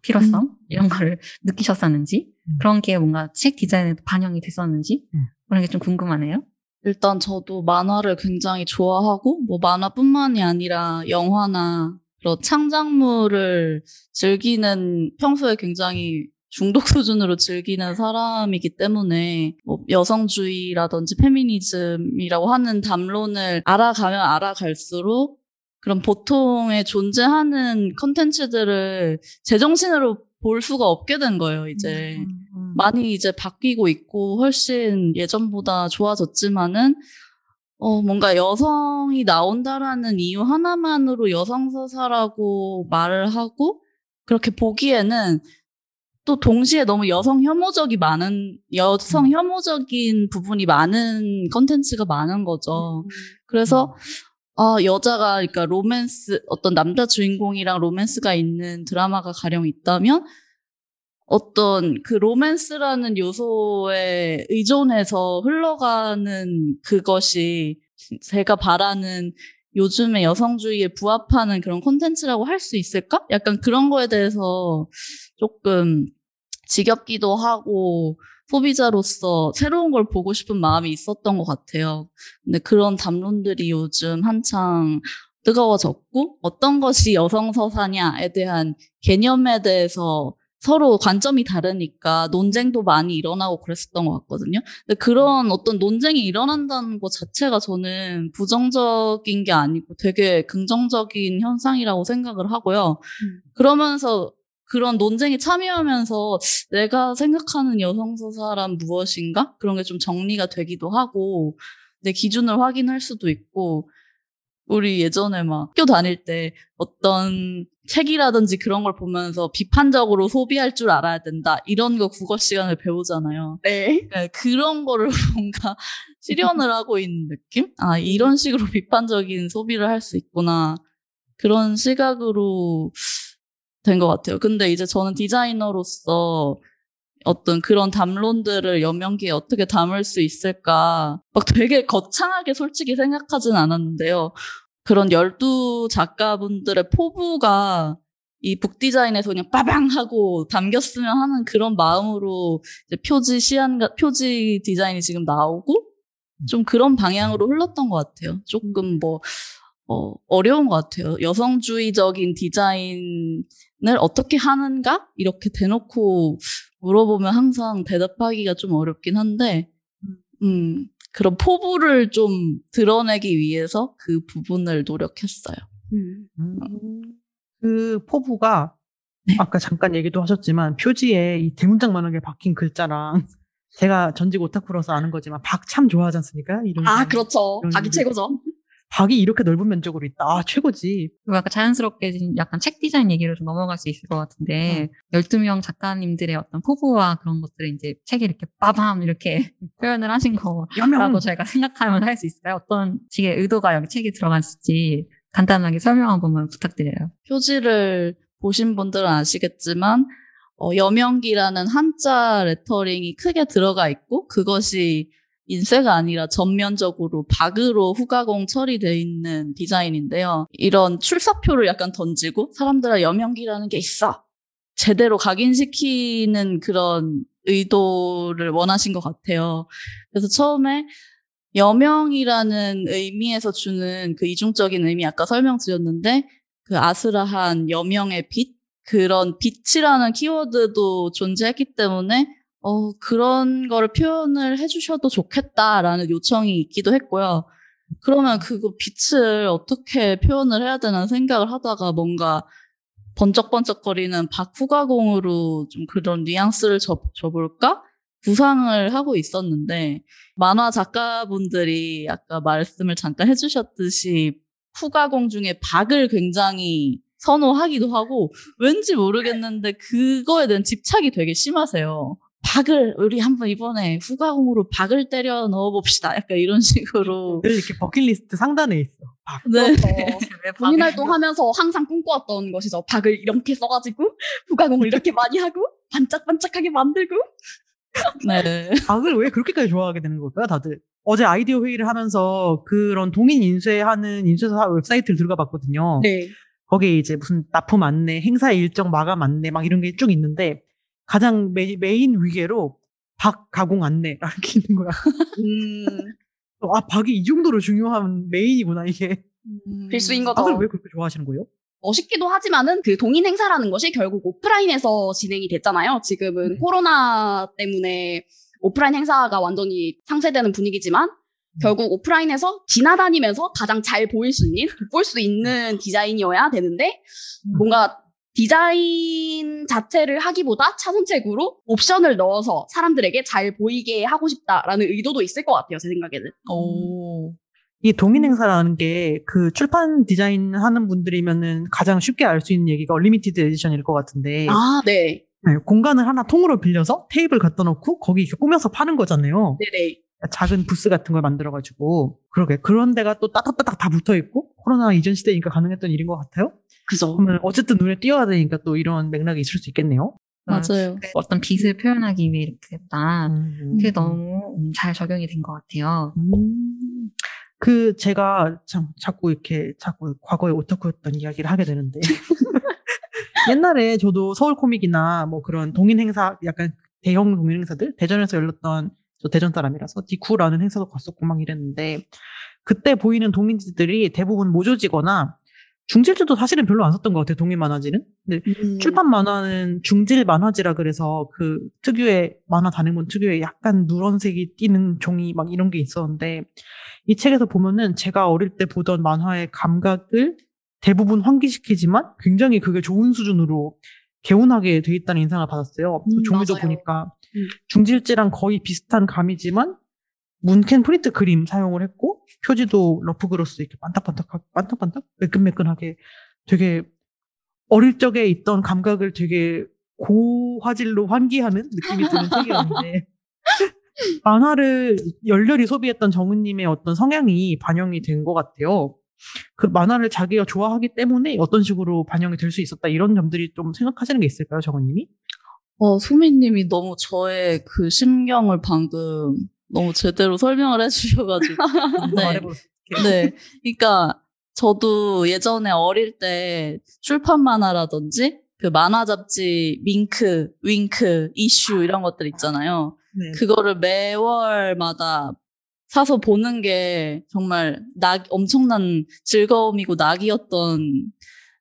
필요성 이런 걸 느끼셨었는지 그런 게 뭔가 책 디자인에도 반영이 됐었는지 그런 게 좀 궁금하네요. 일단 저도 만화를 굉장히 좋아하고 뭐 만화뿐만이 아니라 영화나 그런 창작물을 즐기는 평소에 굉장히 중독 수준으로 즐기는 사람이기 때문에 뭐 여성주의라든지 페미니즘이라고 하는 담론을 알아가면 알아갈수록 그런 보통에 존재하는 콘텐츠들을 제정신으로 볼 수가 없게 된 거예요, 이제. 많이 이제 바뀌고 있고 훨씬 예전보다 좋아졌지만은 뭔가 여성이 나온다라는 이유 하나만으로 여성서사라고 말을 하고 그렇게 보기에는 또 동시에 너무 여성 혐오적인 부분이 많은 컨텐츠가 많은 거죠. 그래서 여자가 그러니까 로맨스 어떤 남자 주인공이랑 로맨스가 있는 드라마가 가령 있다면 어떤 그 로맨스라는 요소에 의존해서 흘러가는 그것이 제가 바라는 요즘의 여성주의에 부합하는 그런 콘텐츠라고 할 수 있을까? 약간 그런 거에 대해서 조금 지겹기도 하고 소비자로서 새로운 걸 보고 싶은 마음이 있었던 것 같아요. 근데 그런 담론들이 요즘 한창 뜨거워졌고 어떤 것이 여성서사냐에 대한 개념에 대해서 서로 관점이 다르니까 논쟁도 많이 일어나고 그랬었던 것 같거든요. 근데 그런 어떤 논쟁이 일어난다는 것 자체가 저는 부정적인 게 아니고 되게 긍정적인 현상이라고 생각을 하고요. 그러면서 그런 논쟁에 참여하면서 내가 생각하는 여성서사란 무엇인가? 그런 게 좀 정리가 되기도 하고 내 기준을 확인할 수도 있고 우리 예전에 막 학교 다닐 때 어떤 책이라든지 그런 걸 보면서 비판적으로 소비할 줄 알아야 된다. 이런 거 국어 시간을 배우잖아요. 네. 그러니까 그런 거를 뭔가 실현을 하고 있는 느낌? 아, 이런 식으로 비판적인 소비를 할 수 있구나. 그런 시각으로 된 것 같아요. 근데 이제 저는 디자이너로서 어떤 그런 담론들을 여명기에 어떻게 담을 수 있을까 막 되게 거창하게 솔직히 생각하진 않았는데요. 그런 12 작가분들의 포부가 이 북디자인에서 그냥 빠방 하고 담겼으면 하는 그런 마음으로 이제 표지 디자인이 지금 나오고 좀 그런 방향으로 흘렀던 것 같아요. 조금 어려운 것 같아요. 여성주의적인 디자인을 어떻게 하는가? 이렇게 대놓고 물어보면 항상 대답하기가 좀 어렵긴 한데 그런 포부를 좀 드러내기 위해서 그 부분을 노력했어요. 그 포부가 네. 아까 잠깐 얘기도 하셨지만 표지에 이 대문짝만하게 박힌 글자랑 제가 전직 오타쿠로서 아는 거지만 박 참 좋아하지 않습니까? 이런 아 그렇죠. 박이 최고죠. 박이 이렇게 넓은 면적으로 있다. 아, 최고지. 그리고 약간 자연스럽게 지금 약간 책 디자인 얘기로 좀 넘어갈 수 있을 것 같은데, 12명 작가님들의 어떤 포부와 그런 것들을 이제 책에 이렇게 빠밤 이렇게 표현을 하신 거라고 저희가 생각하면 할 수 있을까요? 어떤 식의 의도가 여기 책에 들어갔을지 간단하게 설명 한 번만 부탁드려요. 표지를 보신 분들은 아시겠지만, 여명기라는 한자 레터링이 크게 들어가 있고, 그것이 인쇄가 아니라 전면적으로 박으로 후가공 처리되어 있는 디자인인데요. 이런 출사표를 약간 던지고 사람들아 여명기라는 게 있어. 제대로 각인시키는 그런 의도를 원하신 것 같아요. 그래서 처음에 여명이라는 의미에서 주는 그 이중적인 의미 아까 설명드렸는데 그 아스라한 여명의 빛? 그런 빛이라는 키워드도 존재했기 때문에 그런 거를 표현을 해주셔도 좋겠다라는 요청이 있기도 했고요. 그러면 그거 빛을 어떻게 표현을 해야 되나 생각을 하다가 뭔가 번쩍번쩍거리는 박후가공으로 좀 그런 뉘앙스를 줘볼까? 구상을 하고 있었는데 만화 작가분들이 아까 말씀을 잠깐 해주셨듯이 후가공 중에 박을 굉장히 선호하기도 하고 왠지 모르겠는데 그거에 대한 집착이 되게 심하세요. 박을 우리 한번 이번에 후가공으로 박을 때려 넣어봅시다. 약간 이런 식으로 늘 이렇게 버킷리스트 상단에 있어. 박. 네. 본인 활동하면서 항상 꿈꿔왔던 것이죠. 박을 이렇게 써가지고 후가공을 이렇게 많이 하고 반짝반짝하게 만들고. 네. 박을 왜 그렇게까지 좋아하게 되는 걸까요, 다들? 어제 아이디어 회의를 하면서 그런 동인 인쇄하는 인쇄사 웹사이트를 들어가 봤거든요. 네. 거기에 이제 무슨 납품 안내, 행사 일정 마감 안내 막 이런 게 쭉 있는데. 가장 메인 위계로 박 가공 안내라는 게 있는 거야. 아, 박이 이 정도로 중요한 메인이구나, 이게. 필수인 거죠. 박을 왜 그렇게 좋아하시는 거예요? 멋있기도 하지만은 그 동인 행사라는 것이 결국 오프라인에서 진행이 됐잖아요. 지금은 코로나 때문에 오프라인 행사가 완전히 상쇄되는 분위기지만 결국 오프라인에서 지나다니면서 가장 잘 보일 수 있는, 볼 수 있는 디자인이어야 되는데 뭔가 디자인 자체를 하기보다 차선책으로 옵션을 넣어서 사람들에게 잘 보이게 하고 싶다라는 의도도 있을 것 같아요. 제 생각에는. 이 동인 행사라는 게 그 출판 디자인 하는 분들이면은 가장 쉽게 알 수 있는 얘기가 얼리미티드 에디션일 것 같은데. 아, 네. 네. 공간을 하나 통으로 빌려서 테이블 갖다 놓고 거기 이렇게 꾸며서 파는 거잖아요. 네네. 작은 부스 같은 걸 만들어가지고. 그러게. 그런 데가 또 따닥따닥 다 붙어있고 코로나 이전 시대니까 가능했던 일인 것 같아요. 그죠. 그러면 어쨌든 눈에 띄어야 되니까 또 이런 맥락이 있을 수 있겠네요. 맞아요. 그 어떤 빛을 표현하기 위해 이렇게 했다. 그게 너무 잘 적용이 된 것 같아요. 그 제가 참 자꾸 과거에 오타쿠였던 이야기를 하게 되는데 옛날에 저도 서울 코믹이나 뭐 그런 동인 행사, 약간 대형 동인 행사들, 대전에서 열렸던, 저 대전 사람이라서 디쿠라는 행사도 갔었고 막 이랬는데, 그때 보이는 동인지들이 대부분 모조지거나 중질지도 사실은 별로 안 썼던 것 같아요, 동인 만화지는. 근데 출판 만화는 중질 만화지라 그래서 그 특유의 만화 단행본 특유의 약간 누런색이 띄는 종이 막 이런 게 있었는데, 이 책에서 보면은 제가 어릴 때 보던 만화의 감각을 대부분 환기시키지만 굉장히 그게 좋은 수준으로 개운하게 돼 있다는 인상을 받았어요. 종이도 맞아요. 보니까 중질지랑 거의 비슷한 감이지만 문캔 프린트 그림 사용을 했고, 표지도 러프그로스 이렇게 반딱반딱 매끈매끈하게, 되게 어릴 적에 있던 감각을 되게 고화질로 환기하는 느낌이 드는 책이었는데 만화를 열렬히 소비했던 정은님의 어떤 성향이 반영이 된 것 같아요. 그 만화를 자기가 좋아하기 때문에 어떤 식으로 반영이 될 수 있었다, 이런 점들이 좀 생각하시는 게 있을까요, 정은님이? 수미님이 너무 저의 그 심경을 방금 너무 제대로 설명을 해주셔가지고. 네. 그러니까 저도 예전에 어릴 때 출판 만화라든지 그 만화 잡지 윙크, 윙크, 이슈 이런 것들 있잖아요. 네. 그거를 매월마다 사서 보는 게 정말 엄청난 즐거움이고 낙이었던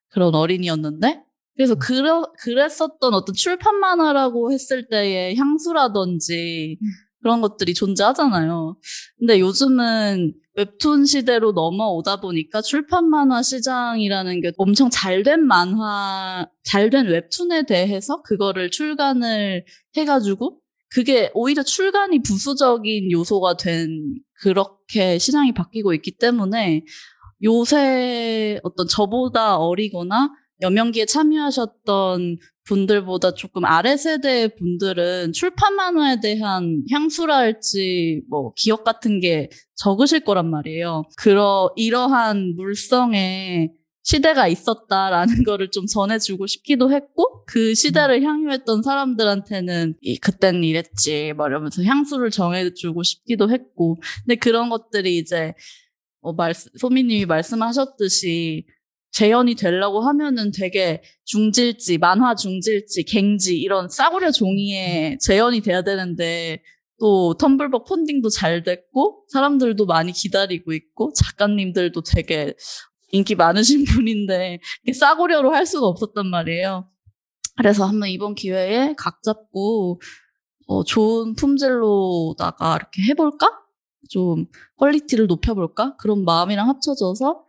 그런 어린이였는데, 그래서 그랬었던 어떤 출판 만화라고 했을 때의 향수라든지 그런 것들이 존재하잖아요. 근데 요즘은 웹툰 시대로 넘어오다 보니까 출판 만화 시장이라는 게 엄청 잘된 웹툰에 대해서 그거를 출간을 해가지고, 그게 오히려 출간이 부수적인 요소가 된, 그렇게 시장이 바뀌고 있기 때문에 요새 어떤 저보다 어리거나 여명기에 참여하셨던 분들보다 조금 아래 세대의 분들은 출판 만화에 대한 향수랄지 뭐 기억 같은 게 적으실 거란 말이에요. 이러한 물성의 시대가 있었다라는 거를 좀 전해주고 싶기도 했고, 그 시대를 향유했던 사람들한테는 그땐 이랬지 막 이러면서 향수를 정해주고 싶기도 했고. 근데 그런 것들이 이제 소미님이 말씀하셨듯이 재현이 되려고 하면은 되게 중질지, 만화 중질지, 갱지 이런 싸구려 종이에 재현이 돼야 되는데, 또 텀블벅 펀딩도 잘 됐고 사람들도 많이 기다리고 있고 작가님들도 되게 인기 많으신 분인데 싸구려로 할 수가 없었단 말이에요. 그래서 한번 이번 기회에 각 잡고 좋은 품질로다가 이렇게 해볼까? 좀 퀄리티를 높여볼까? 그런 마음이랑 합쳐져서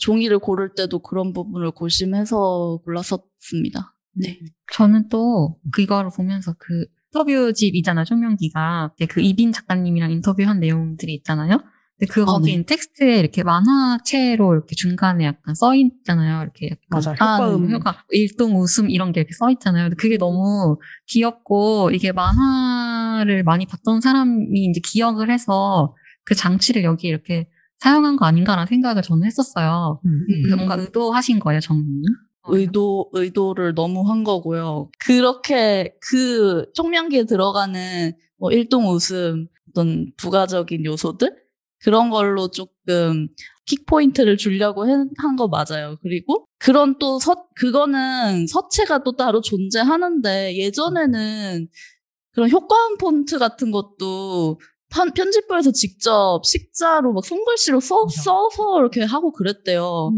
종이를 고를 때도 그런 부분을 고심해서 골랐었습니다. 네. 저는 또 그거를 보면서 그 인터뷰집이잖아요, 송명기가. 그 이빈 작가님이랑 인터뷰한 내용들이 있잖아요. 근데 그 거기에 텍스트에 이렇게 만화체로 이렇게 중간에 약간 써 있잖아요. 이렇게 맞아. 효과, 일동 웃음 이런 게 이렇게 써 있잖아요. 근데 그게 너무 귀엽고, 이게 만화를 많이 봤던 사람이 이제 기억을 해서 그 장치를 여기 이렇게 사용한 거 아닌가라는 생각을 저는 했었어요. 뭔가 의도하신 거예요, 정리는? 의도를 너무 한 거고요. 그렇게 그 총명기에 들어가는 뭐 일동 웃음, 어떤 부가적인 요소들? 그런 걸로 조금 킥포인트를 주려고 한 거 맞아요. 그리고 그런 또 그거는 서체가 또 따로 존재하는데, 예전에는 그런 효과음 폰트 같은 것도 편집부에서 직접 식자로 막 손글씨로 써서 이렇게 하고 그랬대요.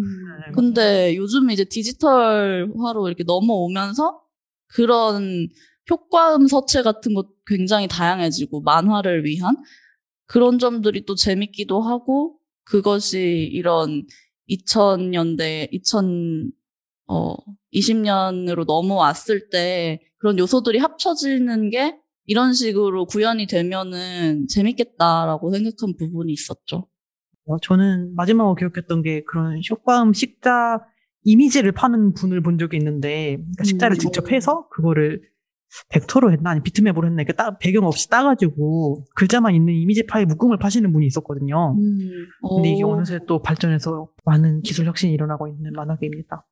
근데 요즘 이제 디지털화로 이렇게 넘어오면서 그런 효과음 서체 같은 것 굉장히 다양해지고, 만화를 위한 그런 점들이 또 재밌기도 하고, 그것이 이런 2020년으로 넘어왔을 때 그런 요소들이 합쳐지는 게 이런 식으로 구현이 되면은 재밌겠다라고 생각한 부분이 있었죠. 저는 마지막으로 기억했던 게, 그런 효과음 식자 이미지를 파는 분을 본 적이 있는데, 그러니까 식자를 직접 해서 그거를 벡터로 했나, 아니 비트맵으로 했나, 이렇게 배경 없이 따가지고 글자만 있는 이미지 파일 묶음을 파시는 분이 있었거든요. 근데 이게 어느새 또 발전해서 많은 기술 혁신이 일어나고 있는 만화계입니다.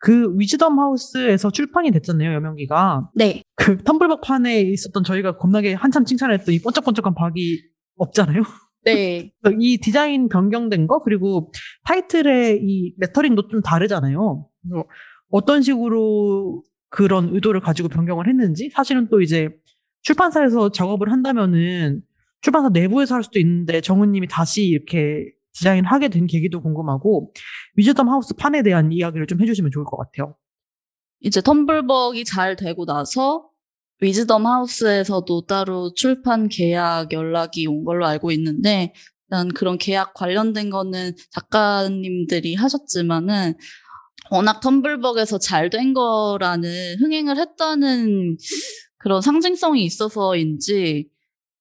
그 위즈덤 하우스에서 출판이 됐잖아요, 여명기가. 네. 그 텀블벅 판에 있었던 저희가 겁나게 한참 칭찬했던 이 번쩍번쩍한 박이 없잖아요. 네. 이 디자인 변경된 거, 그리고 타이틀의 이 레터링도 좀 다르잖아요. 그래서 어떤 식으로 그런 의도를 가지고 변경을 했는지, 사실은 또 이제 출판사에서 작업을 한다면은 출판사 내부에서 할 수도 있는데 정은님이 다시 이렇게 디자인하게 된 계기도 궁금하고, 위즈덤 하우스 판에 대한 이야기를 좀 해주시면 좋을 것 같아요. 이제 텀블벅이 잘 되고 나서 위즈덤 하우스에서도 따로 출판 계약 연락이 온 걸로 알고 있는데, 일단 그런 계약 관련된 거는 작가님들이 하셨지만은 워낙 텀블벅에서 잘 된 거라는, 흥행을 했다는 그런 상징성이 있어서인지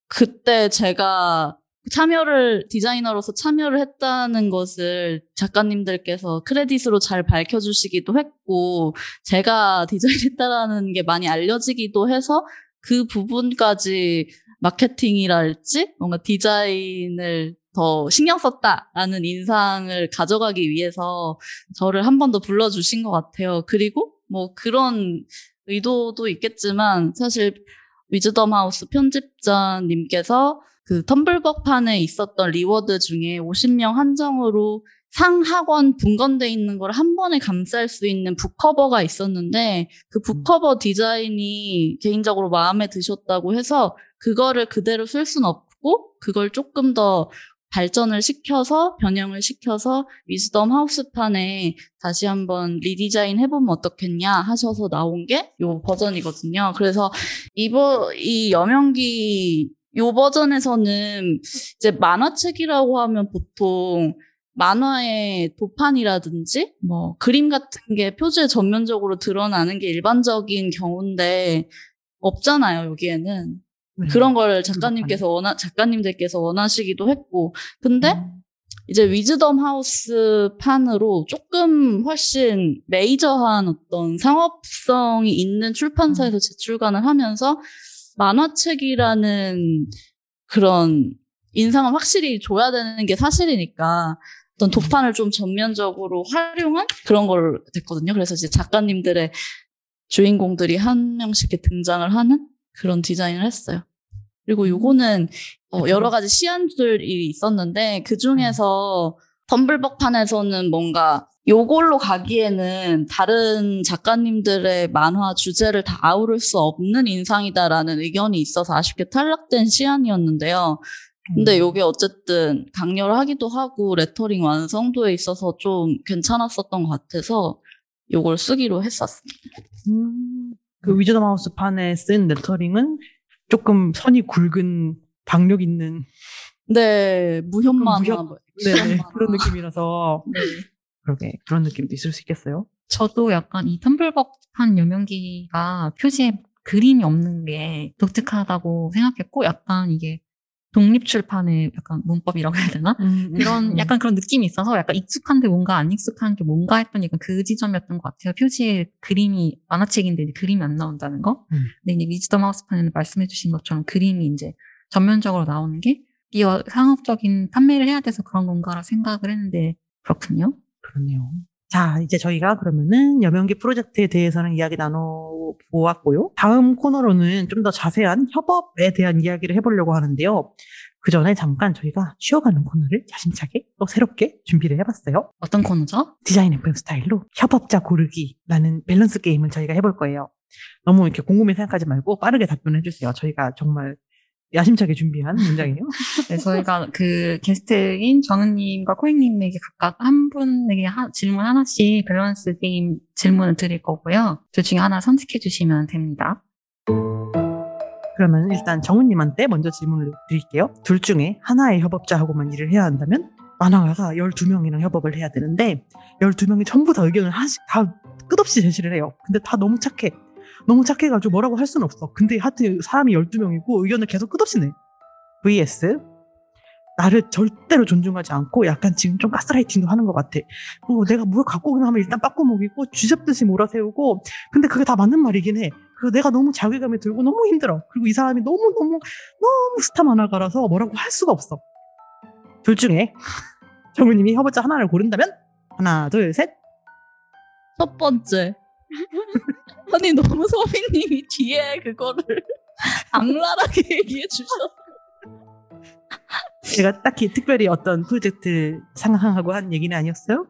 그때 제가 참여를, 디자이너로서 참여를 했다는 것을 작가님들께서 크레딧으로 잘 밝혀주시기도 했고, 제가 디자인했다라는 게 많이 알려지기도 해서 그 부분까지 마케팅이랄지 뭔가 디자인을 더 신경 썼다라는 인상을 가져가기 위해서 저를 한 번 더 불러주신 것 같아요. 그리고 뭐 그런 의도도 있겠지만, 사실 위즈덤 하우스 편집자님께서 그 텀블벅 판에 있었던 리워드 중에 50명 한정으로 상하권 분권돼 있는 걸 한 번에 감쌀 수 있는 북커버가 있었는데, 그 북커버 디자인이 개인적으로 마음에 드셨다고 해서 그거를 그대로 쓸 순 없고, 그걸 조금 더 발전을 시켜서, 변형을 시켜서 위즈덤 하우스 판에 다시 한번 리디자인 해보면 어떻겠냐 하셔서 나온 게 이 버전이거든요. 그래서 이 여명기 요 버전에서는 이제 만화책이라고 하면 보통 만화의 도판이라든지 뭐 그림 같은 게 표지에 전면적으로 드러나는 게 일반적인 경우인데 없잖아요, 여기에는. 그런 걸 작가님들께서 원하시기도 했고, 근데 이제 위즈덤 하우스 판으로 조금 훨씬 메이저한 어떤 상업성이 있는 출판사에서 재출간을 하면서 만화책이라는 그런 인상을 확실히 줘야 되는 게 사실이니까 어떤 도판을 좀 전면적으로 활용한 그런 걸 됐거든요. 그래서 이제 작가님들의 주인공들이 한 명씩 이렇게 등장을 하는 그런 디자인을 했어요. 그리고 요거는 여러 가지 시안들이 있었는데, 그중에서 텀블벅판에서는 뭔가 요걸로 가기에는 다른 작가님들의 만화 주제를 다 아우를 수 없는 인상이다라는 의견이 있어서 아쉽게 탈락된 시안이었는데요. 근데 요게 어쨌든 강렬하기도 하고 레터링 완성도에 있어서 좀 괜찮았었던 것 같아서 요걸 쓰기로 했었습니다. 그 위즈덤 하우스 판에 쓴 레터링은 조금 선이 굵은 박력 있는, 네, 무협만화, 네, 그런 느낌이라서. 네. 그러게, 그런 느낌도 있을 수 있겠어요. 저도 약간 이 텀블벅판 여명기가 표지에 그림이 없는 게 독특하다고 생각했고, 약간 이게 독립출판의 약간 문법이라고 해야 되나? 이런 약간 그런 느낌이 있어서 약간 익숙한데 뭔가 안 익숙한 게 뭔가 했던 약간 그 지점이었던 것 같아요. 표지에 그림이, 만화책인데 이제 그림이 안 나온다는 거. 근데 이제 위즈덤 하우스판에는 말씀해주신 것처럼 그림이 이제 전면적으로 나오는 게 이 상업적인 판매를 해야 돼서 그런 건가라 생각을 했는데 그렇군요. 그렇네요. 자, 이제 저희가 그러면은 여명기 프로젝트에 대해서는 이야기 나눠보았고요. 다음 코너로는 좀 더 자세한 협업에 대한 이야기를 해보려고 하는데요. 그 전에 잠깐 저희가 쉬어가는 코너를 야심차게 또 새롭게 준비를 해봤어요. 어떤 코너죠? 디자인 FM 스타일로 협업자 고르기라는 밸런스 게임을 저희가 해볼 거예요. 너무 이렇게 곰곰이 생각하지 말고 빠르게 답변해주세요. 저희가 정말 야심차게 준비한 문장이에요. 네, 저희가 그 게스트인 정은님과 코익님에게 각각 한 분에게 질문 하나씩 밸런스 게임 질문을 드릴 거고요. 둘 중에 하나 선택해 주시면 됩니다. 그러면 일단 정은님한테 먼저 질문을 드릴게요. 둘 중에 하나의 협업자하고만 일을 해야 한다면 만화가가 12명이랑 협업을 해야 되는데 12명이 전부 다 의견을 하나씩 다 끝없이 제시를 해요. 근데 다 너무 착해. 너무 착해가지고 뭐라고 할 수는 없어. 근데 하여튼 사람이 12명이고 의견을 계속 끝없이 내. vs 나를 절대로 존중하지 않고 약간 지금 좀 가스라이팅도 하는 것 같아. 내가 뭘 갖고 오기만 하면 일단 빠꾸먹이고 쥐잡듯이 몰아세우고, 근데 그게 다 맞는 말이긴 해. 그리고 내가 너무 자괴감이 들고 너무 힘들어. 그리고 이 사람이 너무 스타 만화가라서 뭐라고 할 수가 없어. 둘 중에 정우님이 협업자 하나를 고른다면? 하나, 둘, 셋. 첫 번째. 아니 너무 서빈님이 뒤에 그거를 악랄하게 얘기해 주셔서 제가 딱히 특별히 어떤 프로젝트 상황하고 한 얘기는 아니었어요?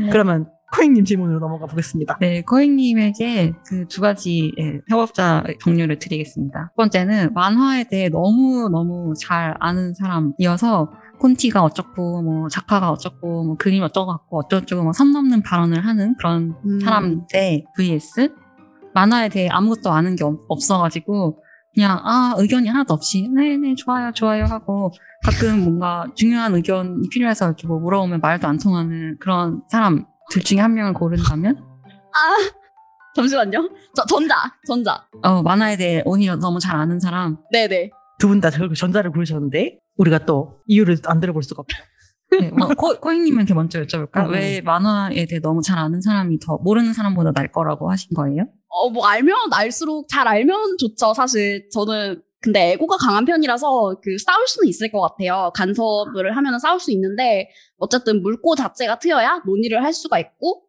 네. 그러면 코익님 질문으로 넘어가 보겠습니다. 네, 코익님에게 그 두 가지 협업자 종류를 드리겠습니다. 첫 번째는 만화에 대해 너무너무 잘 아는 사람이어서 콘티가 어쩌고 뭐 작화가 어쩌고 뭐 그림 어쩌고 갖고 어쩌고 뭐 선 넘는 발언을 하는 그런 사람인데 vs 만화에 대해 아무것도 아는 게 없어가지고 그냥 아 의견이 하나도 없이 네네 좋아요 좋아요 하고 가끔 뭔가 중요한 의견이 필요해서 이렇게 뭐 물어보면 말도 안 통하는 그런 사람 둘 중에 한 명을 고른다면? 아 잠시만요. 전자. 만화에 대해 오히려 너무 잘 아는 사람. 네네. 두 분 다 전자를 고르셨는데 우리가 또 이유를 안 들어볼 수가 없죠. 네, 코익님한테 먼저 여쭤볼까요? 왜 만화에 대해 너무 잘 아는 사람이 더 모르는 사람보다 날 거라고 하신 거예요? 뭐 알면 알수록 잘 알면 좋죠. 사실 저는 근데 애고가 강한 편이라서 그 싸울 수는 있을 것 같아요. 간섭을 하면 싸울 수 있는데 어쨌든 물꼬 자체가 트여야 논의를 할 수가 있고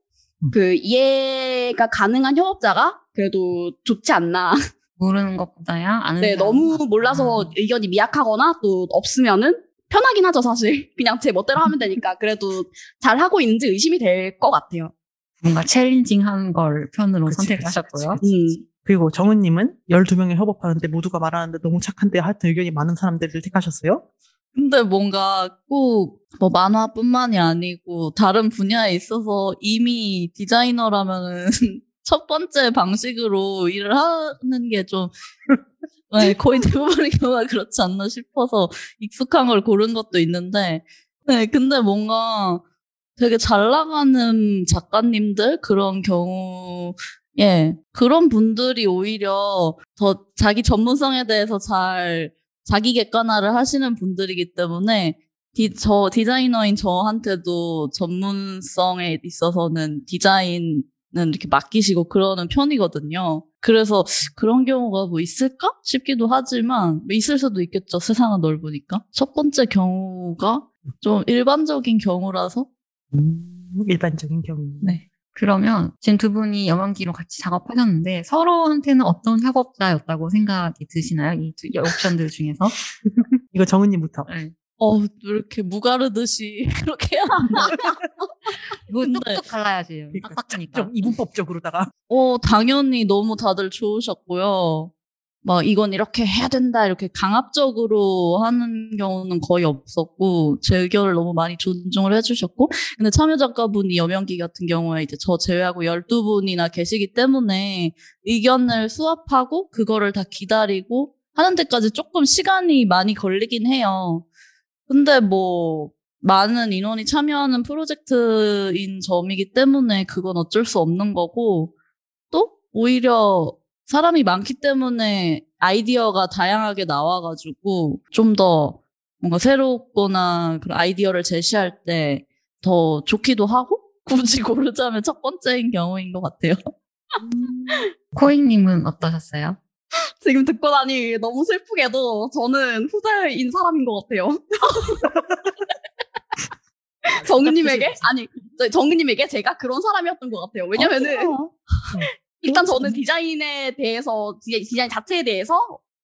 그 이해가 가능한 협업자가 그래도 좋지 않나. 모르는 것보다야 아는 네, 너무 몰라서 의견이 미약하거나 또 없으면은 편하긴 하죠, 사실. 그냥 제 멋대로 하면 되니까. 그래도 잘하고 있는지 의심이 될 것 같아요. 뭔가 챌린징한 걸 편으로 선택하셨고요. 그리고 정은님은 12명이 협업하는데 모두가 말하는데 너무 착한데 하여튼 의견이 많은 사람들을 택하셨어요. 근데 뭔가 꼭 뭐 만화뿐만이 아니고 다른 분야에 있어서 이미 디자이너라면은 첫 번째 방식으로 일을 하는 게 좀 네, 거의 대부분의 경우가 그렇지 않나 싶어서 익숙한 걸 고른 것도 있는데 네, 근데 뭔가 되게 잘 나가는 작가님들 그런 경우 예 그런 분들이 오히려 더 자기 전문성에 대해서 잘 자기 객관화를 하시는 분들이기 때문에 디자이너인 저한테도 전문성에 있어서는 디자인 는 이렇게 맡기시고 그러는 편이거든요. 그래서 그런 경우가 뭐 있을까 싶기도 하지만 있을 수도 있겠죠. 세상은 넓으니까. 첫 번째 경우가 좀 일반적인 경우라서. 일반적인 경우. 네. 그러면 지금 두 분이 여명기로 같이 작업하셨는데 서로한테는 어떤 협업자였다고 생각이 드시나요? 이 두 옵션들 중에서. 이거 정은님부터. 네. 왜 이렇게 무가르듯이 그렇게 해야 하나? 이건 뚝뚝 갈라야지. 딱딱하니까. 좀 이분법적으로다가. 당연히 너무 다들 좋으셨고요. 막 이건 이렇게 해야 된다 이렇게 강압적으로 하는 경우는 거의 없었고 제 의견을 너무 많이 존중을 해주셨고 근데 참여 작가분이 여명기 같은 경우에 이제 저 제외하고 12분이나 계시기 때문에 의견을 수합하고 그거를 다 기다리고 하는 데까지 조금 시간이 많이 걸리긴 해요. 근데 뭐 많은 인원이 참여하는 프로젝트인 점이기 때문에 그건 어쩔 수 없는 거고 또 오히려 사람이 많기 때문에 아이디어가 다양하게 나와가지고 좀 더 뭔가 새롭거나 그런 아이디어를 제시할 때 더 좋기도 하고 굳이 고르자면 첫 번째인 경우인 것 같아요. 코익님은 어떠셨어요? 지금 듣고 나니 너무 슬프게도 저는 후자인 사람인 것 같아요. 정은님에게? 아니, 정은님에게 제가 그런 사람이었던 것 같아요. 왜냐면은 일단 저는 디자인에 대해서, 디자인 자체에 대해서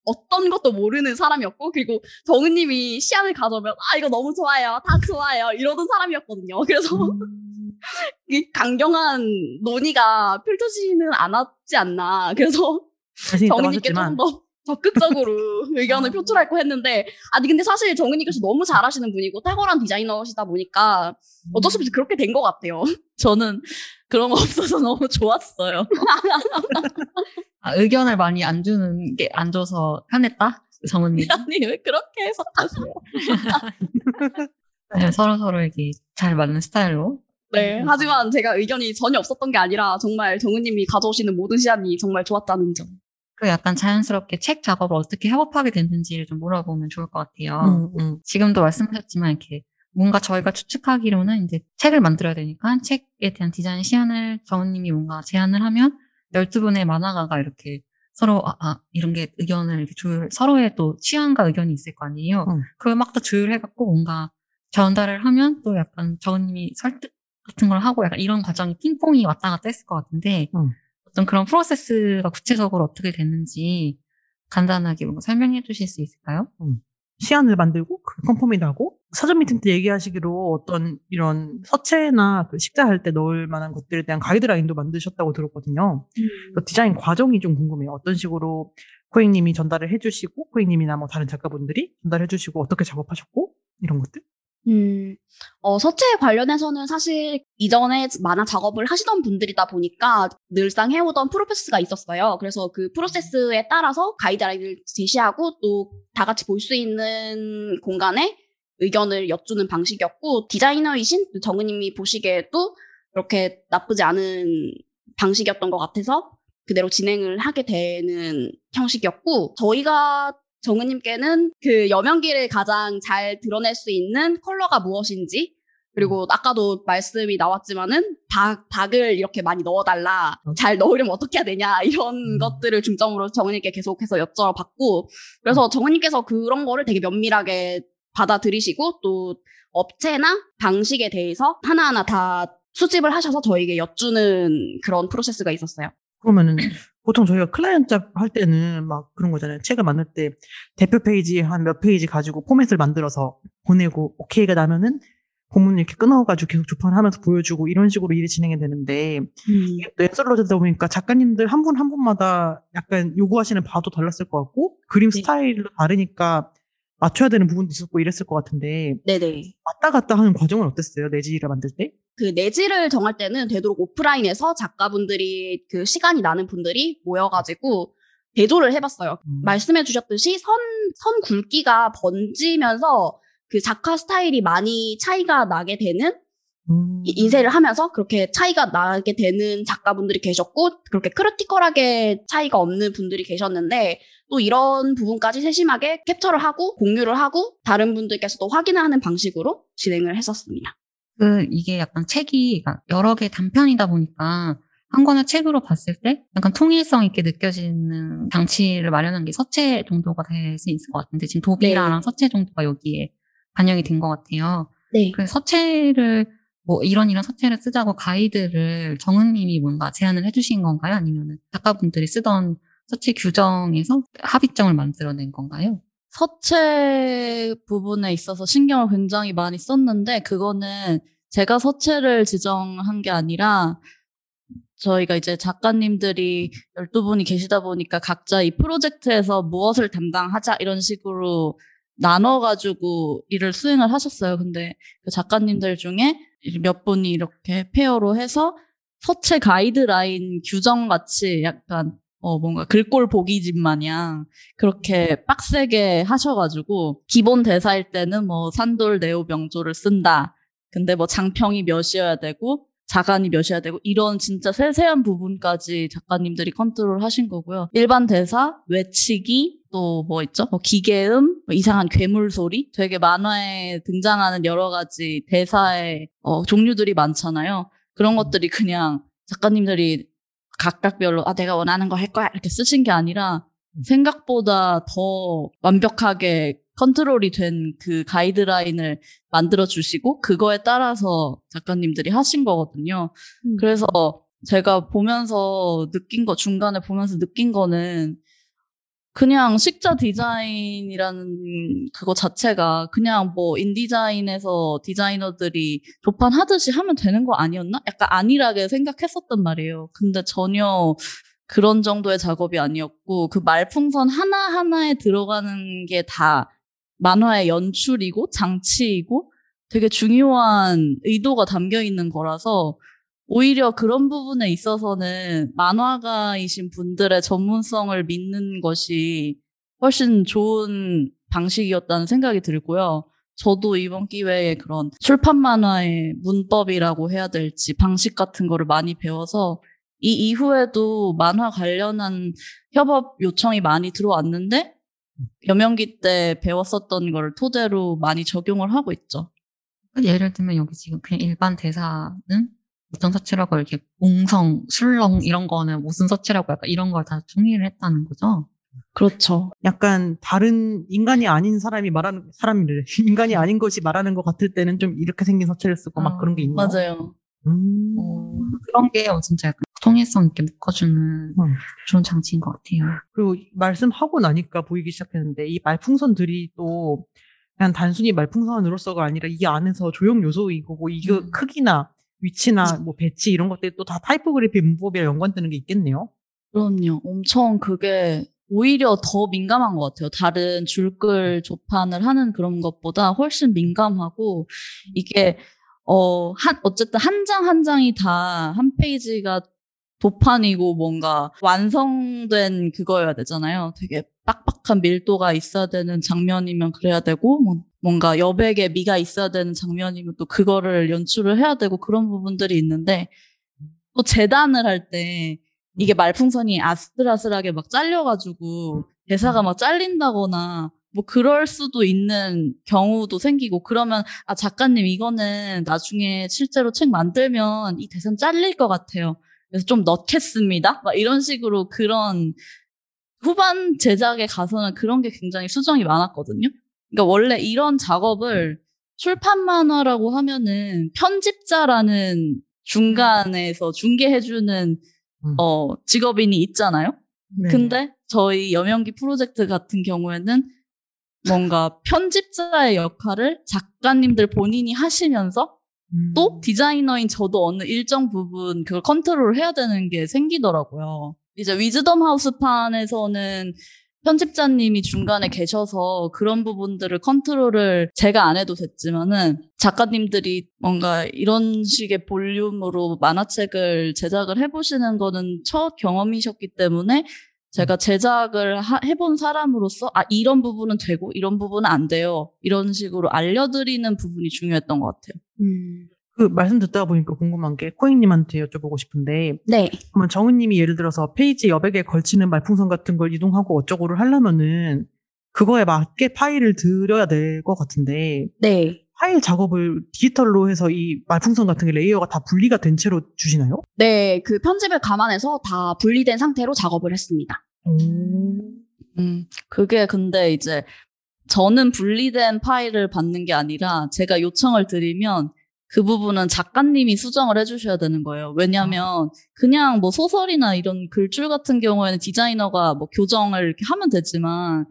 어떤 것도 모르는 사람이었고 그리고 정은님이 시안을 가져오면 아 이거 너무 좋아요, 다 좋아요 이러던 사람이었거든요. 그래서 강경한 논의가 펼쳐지지는 않았지 않나. 그래서 정은님께 좀 더 적극적으로 의견을 표출할 거 했는데 아니 근데 사실 정은님께서 너무 잘하시는 분이고 탁월한 디자이너시다 보니까 어쩔 수 없이 그렇게 된 것 같아요. 저는 그런 거 없어서 너무 좋았어요. 의견을 많이 안 주는 게 안 줘서 편했다? 정은님. 아니 왜 그렇게 해석하세요? 서로서로에게 잘 맞는 스타일로 네, 하지만 제가 의견이 전혀 없었던 게 아니라 정말 정은님이 가져오시는 모든 시안이 정말 좋았다는 점. 그리고 약간 자연스럽게 책 작업을 어떻게 협업하게 됐는지를 좀 물어보면 좋을 것 같아요. 지금도 말씀하셨지만 이렇게 뭔가 저희가 추측하기로는 이제 책을 만들어야 되니까 책에 대한 디자인 시안을 정은님이 뭔가 제안을 하면 12분의 만화가가 이렇게 서로 이런 게 의견을 이렇게 서로의 또 취향과 의견이 있을 거 아니에요. 그걸 막 다 조율해갖고 뭔가 전달을 하면 또 약간 정은님이 설득 같은 걸 하고 약간 이런 과정이 핑퐁이 왔다 갔다 했을 것 같은데 어떤 그런 프로세스가 구체적으로 어떻게 됐는지 간단하게 뭔가 설명해 주실 수 있을까요? 시안을 만들고 그 컨펌이 나고 사전 미팅 때 얘기하시기로 어떤 이런 서체나 그 식자할 때 넣을 만한 것들에 대한 가이드라인도 만드셨다고 들었거든요. 디자인 과정이 좀 궁금해요. 어떤 식으로 코익님이 전달을 해주시고 코익님이나 뭐 다른 작가분들이 전달해주시고 어떻게 작업하셨고 이런 것들? 서체에 관련해서는 사실 이전에 만화 작업을 하시던 분들이다 보니까 늘상 해오던 프로세스가 있었어요. 그래서 그 프로세스에 따라서 가이드라인을 제시하고 또 다 같이 볼 수 있는 공간에 의견을 여쭈는 방식이었고 디자이너이신 정은님이 보시기에도 그렇게 나쁘지 않은 방식이었던 것 같아서 그대로 진행을 하게 되는 형식이었고 저희가 정은님께는 그 여명기를 가장 잘 드러낼 수 있는 컬러가 무엇인지 그리고 아까도 말씀이 나왔지만은 닭을 이렇게 많이 넣어달라 잘 넣으려면 어떻게 해야 되냐 이런 것들을 중점으로 정은님께 계속해서 여쭤봤고 그래서 정은님께서 그런 거를 되게 면밀하게 받아들이시고 또 업체나 방식에 대해서 하나하나 다 수집을 하셔서 저에게 여쭈는 그런 프로세스가 있었어요. 그러면은 보통 저희가 클라이언트 할 때는 막 그런 거잖아요. 책을 만들 때 대표 페이지 한 몇 페이지 가지고 포맷을 만들어서 보내고 오케이가 나면은 본문을 이렇게 끊어가지고 계속 조판하면서 보여주고 이런 식으로 일이 진행이 되는데 이게 또 앱솔로제다 보니까 작가님들 한 분 한 분마다 약간 요구하시는 바도 달랐을 것 같고 그림 스타일도 다르니까 맞춰야 되는 부분도 있었고 이랬을 것 같은데 네네. 왔다 갔다 하는 과정은 어땠어요? 내지를 만들 때? 그 내지를 정할 때는 되도록 오프라인에서 작가분들이 그 시간이 나는 분들이 모여가지고 대조를 해봤어요. 말씀해 주셨듯이 선 굵기가 번지면서 그 작가 스타일이 많이 차이가 나게 되는 인쇄를 하면서 그렇게 차이가 나게 되는 작가분들이 계셨고 그렇게 크리티컬하게 차이가 없는 분들이 계셨는데 또 이런 부분까지 세심하게 캡처를 하고 공유를 하고 다른 분들께서도 확인하는 방식으로 진행을 했었습니다. 이게 약간 책이 여러 개의 단편이다 보니까 한 권을 책으로 봤을 때 약간 통일성 있게 느껴지는 장치를 마련한 게 서체 정도가 될 수 있을 것 같은데 지금 도비라랑 네. 서체 정도가 여기에 반영이 된 것 같아요. 네. 그 서체를 뭐 이런 서체를 쓰자고 가이드를 정은님이 뭔가 제안을 해주신 건가요? 아니면 작가분들이 쓰던 서체 규정에서 합의점을 만들어낸 건가요? 서체 부분에 있어서 신경을 굉장히 많이 썼는데 그거는 제가 서체를 지정한 게 아니라 저희가 이제 작가님들이 12분이 계시다 보니까 각자 이 프로젝트에서 무엇을 담당하자 이런 식으로 나눠가지고 일을 수행을 하셨어요. 근데 그 작가님들 중에 몇 분이 이렇게 페어로 해서 서체 가이드라인 규정같이 약간 뭔가 글꼴 보기집 마냥 그렇게 빡세게 하셔가지고 기본 대사일 때는 뭐 산돌 네오 명조를 쓴다. 근데 뭐 장평이 몇이어야 되고 자간이 몇이어야 되고 이런 진짜 세세한 부분까지 작가님들이 컨트롤 하신 거고요. 일반 대사, 외치기, 또 뭐 있죠? 뭐 기계음, 뭐 이상한 괴물 소리, 되게 만화에 등장하는 여러 가지 대사의 종류들이 많잖아요. 그런 것들이 그냥 작가님들이 각각별로 내가 원하는 거 할 거야 이렇게 쓰신 게 아니라 생각보다 더 완벽하게 컨트롤이 된 그 가이드라인을 만들어주시고 그거에 따라서 작가님들이 하신 거거든요. 그래서 제가 중간에 보면서 느낀 거는 그냥 식자 디자인이라는 그거 자체가 그냥 뭐 인디자인에서 디자이너들이 조판하듯이 하면 되는 거 아니었나? 약간 안일하게 생각했었단 말이에요. 근데 전혀 그런 정도의 작업이 아니었고 그 말풍선 하나하나에 들어가는 게 다 만화의 연출이고 장치이고 되게 중요한 의도가 담겨 있는 거라서 오히려 그런 부분에 있어서는 만화가이신 분들의 전문성을 믿는 것이 훨씬 좋은 방식이었다는 생각이 들고요. 저도 이번 기회에 그런 출판 만화의 문법이라고 해야 될지 방식 같은 거를 많이 배워서 이 이후에도 만화 관련한 협업 요청이 많이 들어왔는데 여명기 때 배웠었던 거를 토대로 많이 적용을 하고 있죠. 예를 들면 여기 지금 그냥 일반 대사는 무슨 서치라고 이렇게 웅성, 술렁 이런 거는 무슨 서치라고 약간 이런 걸 다 정리를 했다는 거죠? 그렇죠. 약간 다른 인간이 아닌 사람이 말하는 인간이 아닌 것이 말하는 것 같을 때는 좀 이렇게 생긴 서치를 쓰고 막 그런 게 있나요? 맞아요. 그런 게 진짜 통일성 있게 묶어주는 좋은 장치인 것 같아요. 그리고 말씀하고 나니까 보이기 시작했는데 이 말풍선들이 또 그냥 단순히 말풍선으로서가 아니라 이 안에서 조형 요소인 거고 이거 크기나 위치나 뭐 배치 이런 것들이 또 다 타이포그래피 문법이랑 연관되는 게 있겠네요. 그럼요. 엄청 그게 오히려 더 민감한 것 같아요. 다른 줄글 조판을 하는 그런 것보다 훨씬 민감하고 이게 어쨌든 한 장 한 장이 다 한 페이지가 도판이고 뭔가 완성된 그거여야 되잖아요. 되게 빡빡한 밀도가 있어야 되는 장면이면 그래야 되고 뭔가 여백의 미가 있어야 되는 장면이면 또 그거를 연출을 해야 되고 그런 부분들이 있는데 또 재단을 할 때 이게 말풍선이 아슬아슬하게 막 잘려가지고 대사가 막 잘린다거나 뭐 그럴 수도 있는 경우도 생기고 그러면 아 작가님 이거는 나중에 실제로 책 만들면 이 대사는 잘릴 것 같아요. 그래서 좀 넣겠습니다. 막 이런 식으로 그런 후반 제작에 가서는 그런 게 굉장히 수정이 많았거든요. 그러니까 원래 이런 작업을 출판 만화라고 하면은 편집자라는 중간에서 중개해주는 직업인이 있잖아요. 네. 근데 저희 여명기 프로젝트 같은 경우에는 뭔가 편집자의 역할을 작가님들 본인이 하시면서 또 디자이너인 저도 어느 일정 부분 그걸 컨트롤을 해야 되는 게 생기더라고요. 이제 위즈덤 하우스 판에서는 편집자님이 중간에 계셔서 그런 부분들을 컨트롤을 제가 안 해도 됐지만은 작가님들이 뭔가 이런 식의 볼륨으로 만화책을 제작을 해보시는 거는 첫 경험이셨기 때문에 제가 제작을 해본 사람으로서 아 이런 부분은 되고 이런 부분은 안 돼요. 이런 식으로 알려드리는 부분이 중요했던 것 같아요. 그 말씀 듣다 보니까 궁금한 게 코익님한테 여쭤보고 싶은데 네. 그러면 정은님이 예를 들어서 페이지 여백에 걸치는 말풍선 같은 걸 이동하고 어쩌고를 하려면은 그거에 맞게 파일을 들여야 될 것 같은데 네. 파일 작업을 디지털로 해서 이 말풍선 같은 게 레이어가 다 분리가 된 채로 주시나요? 네, 그 편집을 감안해서 다 분리된 상태로 작업을 했습니다. 그게 근데 이제 저는 분리된 파일을 받는 게 아니라 제가 요청을 드리면 그 부분은 작가님이 수정을 해주셔야 되는 거예요. 왜냐하면 그냥 뭐 소설이나 이런 글줄 같은 경우에는 디자이너가 뭐 교정을 이렇게 하면 되지만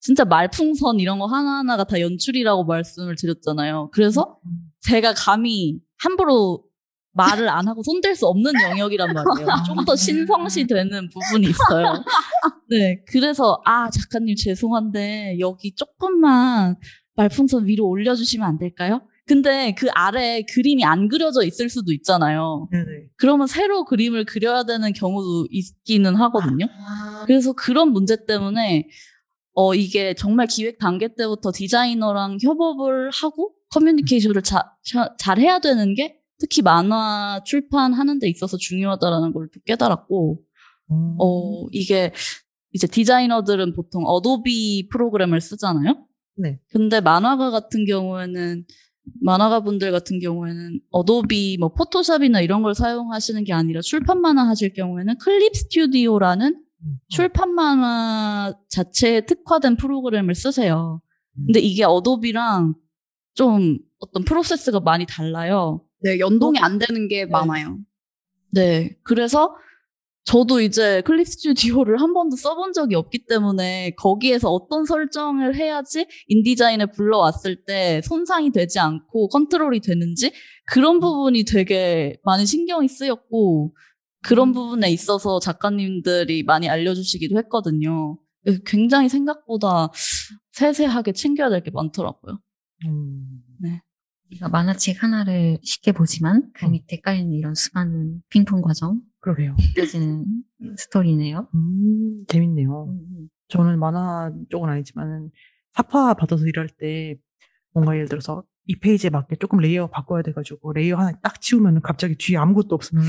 진짜 말풍선 이런 거 하나하나가 다 연출이라고 말씀을 드렸잖아요. 그래서 제가 감히 함부로 말을 안 하고 손댈 수 없는 영역이란 말이에요. 좀 더 신성시 되는 부분이 있어요. 네, 그래서 아 작가님 죄송한데 여기 조금만 말풍선 위로 올려주시면 안 될까요? 근데 그 아래에 그림이 안 그려져 있을 수도 있잖아요. 네네. 그러면 새로 그림을 그려야 되는 경우도 있기는 하거든요. 그래서 그런 문제 때문에 이게 정말 기획 단계 때부터 디자이너랑 협업을 하고 커뮤니케이션을 잘 해야 되는 게 특히 만화 출판하는 데 있어서 중요하다라는 걸 또 깨달았고 이게 이제 디자이너들은 보통 어도비 프로그램을 쓰잖아요. 네. 근데 만화가분들 같은 경우에는 어도비, 뭐 포토샵이나 이런 걸 사용하시는 게 아니라 출판 만화 하실 경우에는 클립 스튜디오라는 출판 만화 자체에 특화된 프로그램을 쓰세요. 근데 이게 어도비랑 좀 어떤 프로세스가 많이 달라요. 네, 연동이 안 되는 게 많아요. 네, 그래서 저도 이제 클립 스튜디오를 한 번도 써본 적이 없기 때문에 거기에서 어떤 설정을 해야지 인디자인에 불러왔을 때 손상이 되지 않고 컨트롤이 되는지 그런 부분이 되게 많이 신경이 쓰였고 그런 부분에 있어서 작가님들이 많이 알려주시기도 했거든요. 굉장히 생각보다 세세하게 챙겨야 될 게 많더라고요. 네. 우리가 만화책 하나를 쉽게 보지만 그 밑에 깔린 이런 수많은 핑퐁 과정. 그러게요. 느껴지는 스토리네요. 재밌네요. 저는 만화 쪽은 아니지만 사파 받아서 일할 때 뭔가 예를 들어서 이 페이지에 맞게 조금 레이어 바꿔야 돼가지고 레이어 하나 딱 치우면 갑자기 뒤에 아무것도 없으면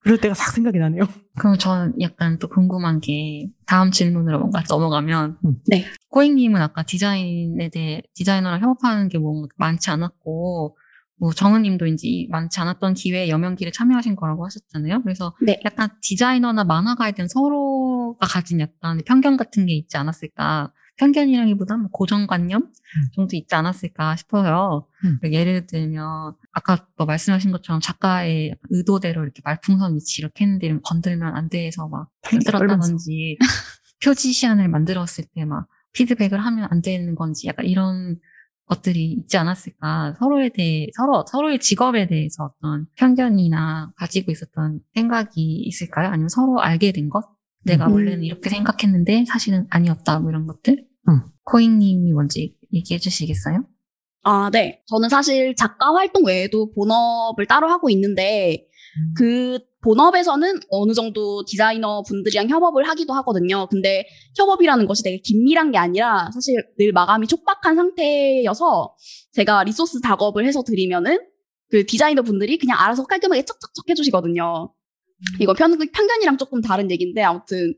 그럴 때가 싹 생각이 나네요. 그럼 전 약간 또 궁금한 게 다음 질문으로 뭔가 넘어가면 네. 코익님은 아까 디자인에 대해 디자이너랑 협업하는 게 뭐 많지 않았고 뭐 정은님도 이제 많지 않았던 기회에 여명기를 참여하신 거라고 하셨잖아요. 그래서 네. 약간 디자이너나 만화가에 대한 서로가 가진 약간 편견 같은 게 있지 않았을까 편견이라기보다 고정관념 정도 있지 않았을까 싶어요. 예를 들면 아까 뭐 말씀하신 것처럼 작가의 의도대로 이렇게 말풍선 위치 이렇게 했는데 이러면 건들면 안 돼서 막 힘들었다든지 표지 시안을 만들었을 때 막 피드백을 하면 안 되는 건지 약간 이런 것들이 있지 않았을까. 서로에 대해, 서로의 직업에 대해서 어떤 편견이나 가지고 있었던 생각이 있을까요? 아니면 서로 알게 된 것? 내가 원래는 이렇게 생각했는데 사실은 아니었다, 뭐 이런 것들? 코익님이 먼저 얘기해 주시겠어요? 아, 네. 저는 사실 작가 활동 외에도 본업을 따로 하고 있는데, 그 본업에서는 어느 정도 디자이너 분들이랑 협업을 하기도 하거든요. 근데 협업이라는 것이 되게 긴밀한 게 아니라 사실 늘 마감이 촉박한 상태여서 제가 리소스 작업을 해서 드리면은 그 디자이너 분들이 그냥 알아서 깔끔하게 척척척 해주시거든요. 이거 편견이랑 조금 다른 얘기인데 아무튼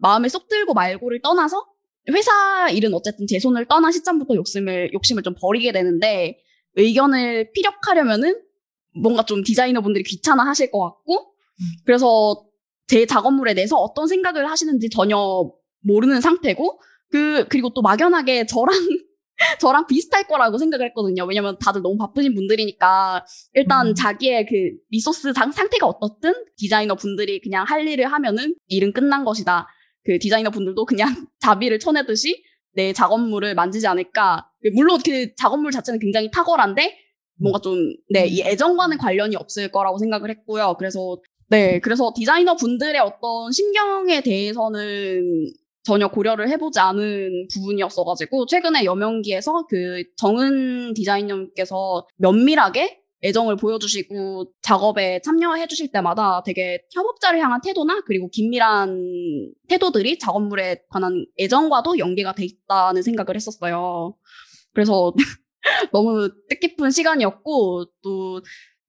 마음에 쏙 들고 말고를 떠나서 회사 일은 어쨌든 제 손을 떠난 시점부터 욕심을 좀 버리게 되는데 의견을 피력하려면은 뭔가 좀 디자이너분들이 귀찮아 하실 것 같고 그래서 제 작업물에 대해서 어떤 생각을 하시는지 전혀 모르는 상태고 그리고 또 막연하게 저랑 비슷할 거라고 생각을 했거든요. 왜냐면 다들 너무 바쁘신 분들이니까 일단 자기의 그 리소스 상태가 어떻든 디자이너분들이 그냥 할 일을 하면은 일은 끝난 것이다. 그 디자이너분들도 그냥 자비를 쳐내듯이 내 작업물을 만지지 않을까. 물론 그 작업물 자체는 굉장히 탁월한데 뭔가 좀, 네, 이 애정과는 관련이 없을 거라고 생각을 했고요. 그래서 디자이너 분들의 어떤 신경에 대해서는 전혀 고려를 해보지 않은 부분이었어가지고, 최근에 여명기에서 그 정은 디자이너님께서 면밀하게 애정을 보여주시고 작업에 참여해 주실 때마다 되게 협업자를 향한 태도나 그리고 긴밀한 태도들이 작업물에 관한 애정과도 연계가 돼 있다는 생각을 했었어요. 그래서, 너무 뜻깊은 시간이었고 또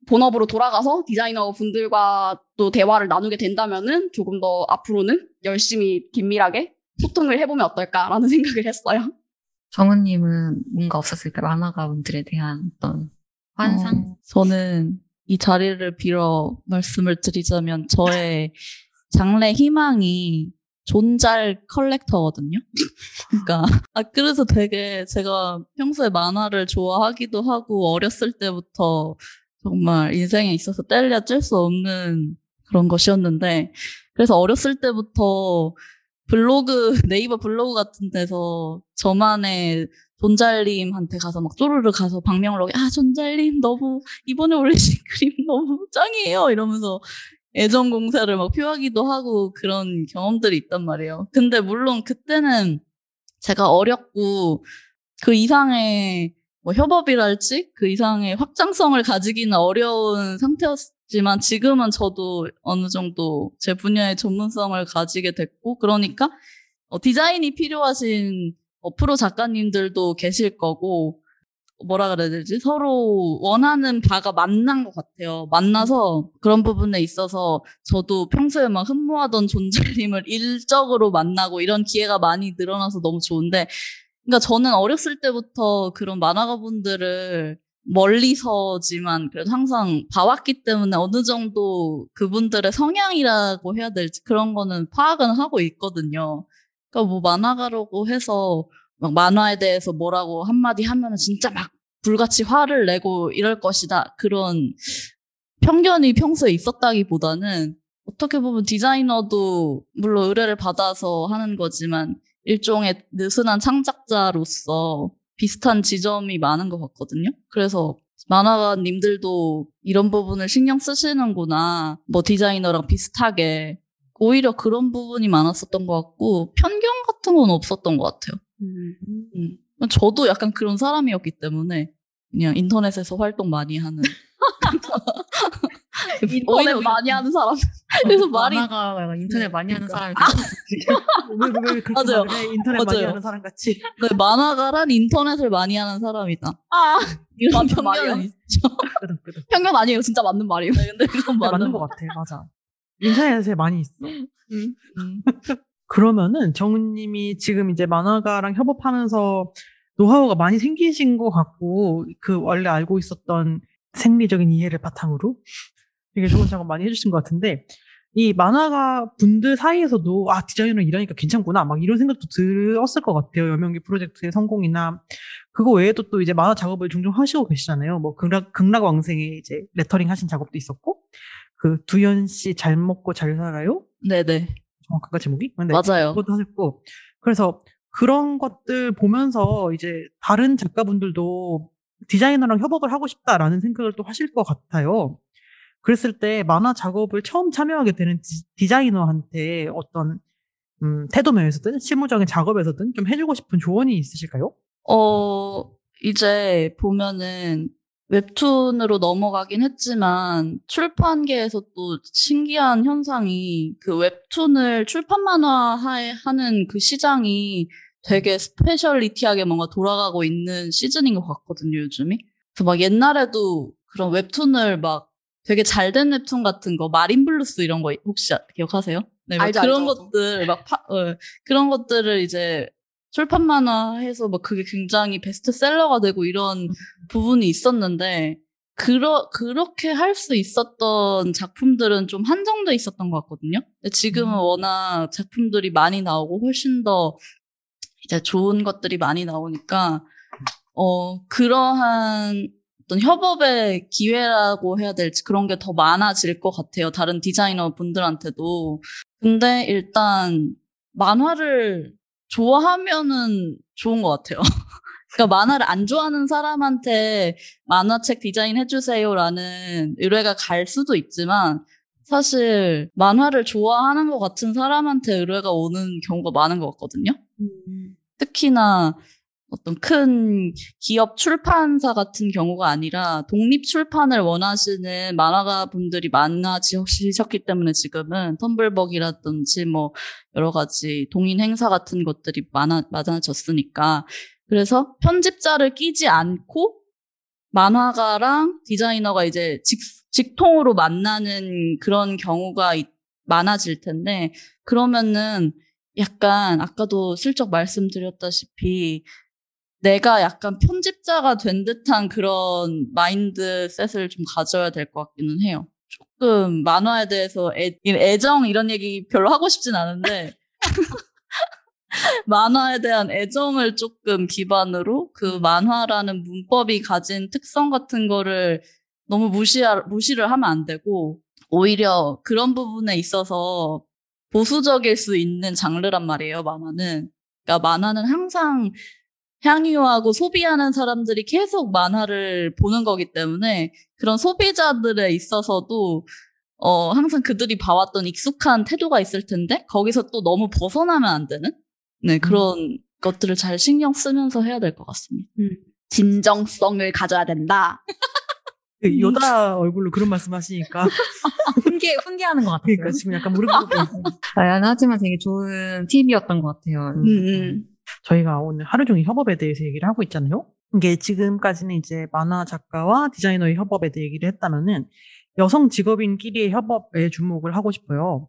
본업으로 돌아가서 디자이너 분들과 또 대화를 나누게 된다면은 조금 더 앞으로는 열심히 긴밀하게 소통을 해보면 어떨까라는 생각을 했어요. 정은님은 뭔가 없었을까? 만화가 분들에 대한 어떤 환상? 저는 이 자리를 빌어 말씀을 드리자면 저의 장래 희망이 존잘 컬렉터거든요. 그러니까 그래서 되게 제가 평소에 만화를 좋아하기도 하고 어렸을 때부터 정말 인생에 있어서 떼려야 뗄 수 없는 그런 것이었는데 그래서 어렸을 때부터 네이버 블로그 같은 데서 저만의 존잘님한테 가서 막 쪼르르 가서 방명록에 존잘님 너무 이번에 올리신 그림 너무 짱이에요 이러면서 애정 공세를 막 표하기도 하고 그런 경험들이 있단 말이에요. 근데 물론 그때는 제가 어렸고 그 이상의 뭐 협업이랄지 그 이상의 확장성을 가지기는 어려운 상태였지만 지금은 저도 어느 정도 제 분야의 전문성을 가지게 됐고 그러니까 디자인이 필요하신 프로 작가님들도 계실 거고 뭐라 그래야 되지? 서로 원하는 바가 만난 것 같아요. 만나서 그런 부분에 있어서 저도 평소에 막 흠모하던 존재님을 일적으로 만나고 이런 기회가 많이 늘어나서 너무 좋은데 그러니까 저는 어렸을 때부터 그런 만화가분들을 멀리서지만 그래도 항상 봐왔기 때문에 어느 정도 그분들의 성향이라고 해야 될지 그런 거는 파악은 하고 있거든요. 그러니까 뭐 만화가라고 해서 막 만화에 대해서 뭐라고 한마디 하면은 진짜 막 불같이 화를 내고 이럴 것이다. 그런 편견이 평소에 있었다기보다는 어떻게 보면 디자이너도 물론 의뢰를 받아서 하는 거지만 일종의 느슨한 창작자로서 비슷한 지점이 많은 것 같거든요. 그래서 만화가님들도 이런 부분을 신경 쓰시는구나. 뭐 디자이너랑 비슷하게. 오히려 그런 부분이 많았었던 것 같고 편견 같은 건 없었던 것 같아요. 저도 약간 그런 사람이었기 때문에 그냥 인터넷에서 활동 많이 하는 인터넷 많이 하는 사람 그래서 말이 만화가 인터넷 많이 하는 사람이 왜 그렇게 맞아요. 말해? 인터넷 맞아요. 많이 하는 사람같이 네, 만화가란 인터넷을 많이 하는 사람이다 이런 편견은 있죠. 편견 아니에요. 진짜 맞는 말이에요. 네, 근데 그건 맞는 것 같아. 맞아. 인터넷에 많이 있어. 그러면은 정은님이 지금 이제 만화가랑 협업하면서 노하우가 많이 생기신 것 같고 그 원래 알고 있었던 생리적인 이해를 바탕으로 되게 좋은 작업 많이 해주신 것 같은데 이 만화가 분들 사이에서도 아 디자이너는 일하니까 괜찮구나 막 이런 생각도 들었을 것 같아요. 여명기 프로젝트의 성공이나 그거 외에도 또 이제 만화 작업을 종종 하시고 계시잖아요. 뭐 극락왕생에 이제 레터링 하신 작업도 있었고 그 두현씨 잘 먹고 잘 살아요? 네네. 정확한가 제목이? 네. 맞아요. 그것도 하셨고 그래서 그런 것들 보면서 이제 다른 작가분들도 디자이너랑 협업을 하고 싶다라는 생각을 또 하실 것 같아요. 그랬을 때 만화 작업을 처음 참여하게 되는 디자이너한테 어떤 태도 면에서든 실무적인 작업에서든 좀 해주고 싶은 조언이 있으실까요? 이제 보면은 웹툰으로 넘어가긴 했지만 출판계에서 또 신기한 현상이 그 웹툰을 출판 만화하는 그 시장이 되게 스페셜리티하게 뭔가 돌아가고 있는 시즌인 것 같거든요, 요즘이. 그래서 막 옛날에도 그런 웹툰을 막 되게 잘된 웹툰 같은 거, 마린블루스 이런 거 혹시 기억하세요? 네, 알죠, 그런 알죠. 것들, 막 그런 것들을 이제 출판 만화해서 막 그게 굉장히 베스트셀러가 되고 이런 부분이 있었는데, 그렇게 할 수 있었던 작품들은 좀 한정돼 있었던 것 같거든요? 근데 지금은 워낙 작품들이 많이 나오고 훨씬 더 이제 좋은 것들이 많이 나오니까, 그러한 어떤 협업의 기회라고 해야 될지 그런 게 더 많아질 것 같아요. 다른 디자이너 분들한테도. 근데 일단 만화를 좋아하면은 좋은 것 같아요. 그러니까 만화를 안 좋아하는 사람한테 만화책 디자인 해주세요라는 의뢰가 갈 수도 있지만 사실 만화를 좋아하는 것 같은 사람한테 의뢰가 오는 경우가 많은 것 같거든요. 특히나 어떤 큰 기업 출판사 같은 경우가 아니라 독립 출판을 원하시는 만화가 분들이 많아지셨기 때문에 지금은 텀블벅이라든지 뭐 여러 가지 동인 행사 같은 것들이 많아졌으니까. 그래서 편집자를 끼지 않고 만화가랑 디자이너가 이제 직통으로 만나는 그런 경우가 많아질 텐데, 그러면은 약간 아까도 슬쩍 말씀드렸다시피 내가 약간 편집자가 된 듯한 그런 마인드셋을 좀 가져야 될 것 같기는 해요. 조금 만화에 대해서 애정 이런 얘기 별로 하고 싶진 않은데 만화에 대한 애정을 조금 기반으로 그 만화라는 문법이 가진 특성 같은 거를 너무 무시를 하면 안 되고 오히려 그런 부분에 있어서 보수적일 수 있는 장르란 말이에요, 만화는. 그러니까 만화는 항상 향유하고 소비하는 사람들이 계속 만화를 보는 거기 때문에 그런 소비자들에 있어서도 항상 그들이 봐왔던 익숙한 태도가 있을 텐데 거기서 또 너무 벗어나면 안 되는 네 그런 것들을 잘 신경 쓰면서 해야 될 것 같습니다. 진정성을 가져야 된다. 요다 얼굴로 그런 말씀하시니까 훈계하는 것 같아요. 그러니까 지금 약간 무릎 꿇고 있어요. 다양하지만 되게 좋은 팁이었던 것 같아요. 저희가 오늘 하루 종일 협업에 대해서 얘기를 하고 있잖아요. 이게 지금까지는 이제 만화 작가와 디자이너의 협업에 대해 얘기를 했다면은 여성 직업인끼리의 협업에 주목을 하고 싶어요.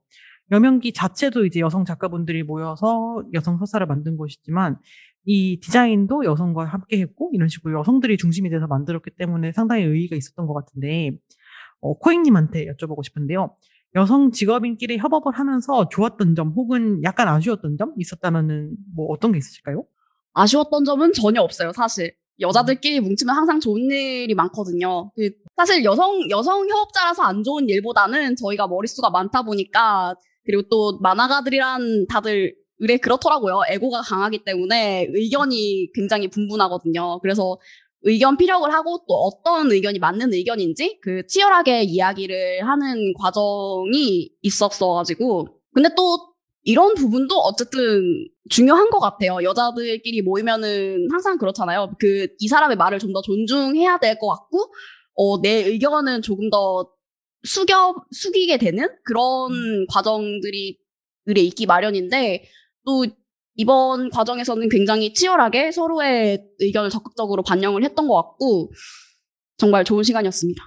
여명기 자체도 이제 여성 작가분들이 모여서 여성 서사를 만든 곳이지만 이 디자인도 여성과 함께 했고 이런 식으로 여성들이 중심이 돼서 만들었기 때문에 상당히 의의가 있었던 것 같은데 코익님한테 여쭤보고 싶은데요. 여성 직업인끼리 협업을 하면서 좋았던 점 혹은 약간 아쉬웠던 점 있었다면은 뭐 어떤 게 있으실까요? 아쉬웠던 점은 전혀 없어요, 사실. 여자들끼리 뭉치면 항상 좋은 일이 많거든요. 사실 여성 협업자라서 안 좋은 일보다는 저희가 머릿수가 많다 보니까 그리고 또 만화가들이란 다들 의뢰 그렇더라고요. 에고가 강하기 때문에 의견이 굉장히 분분하거든요. 그래서 의견 피력을 하고 또 어떤 의견이 맞는 의견인지 그 치열하게 이야기를 하는 과정이 있었어가지고. 근데 또 이런 부분도 어쨌든 중요한 것 같아요. 여자들끼리 모이면은 항상 그렇잖아요. 그 이 사람의 말을 좀 더 존중해야 될 것 같고, 내 의견은 조금 더 숙이게 되는 그런 과정들이 있기 마련인데, 또 이번 과정에서는 굉장히 치열하게 서로의 의견을 적극적으로 반영을 했던 것 같고 정말 좋은 시간이었습니다.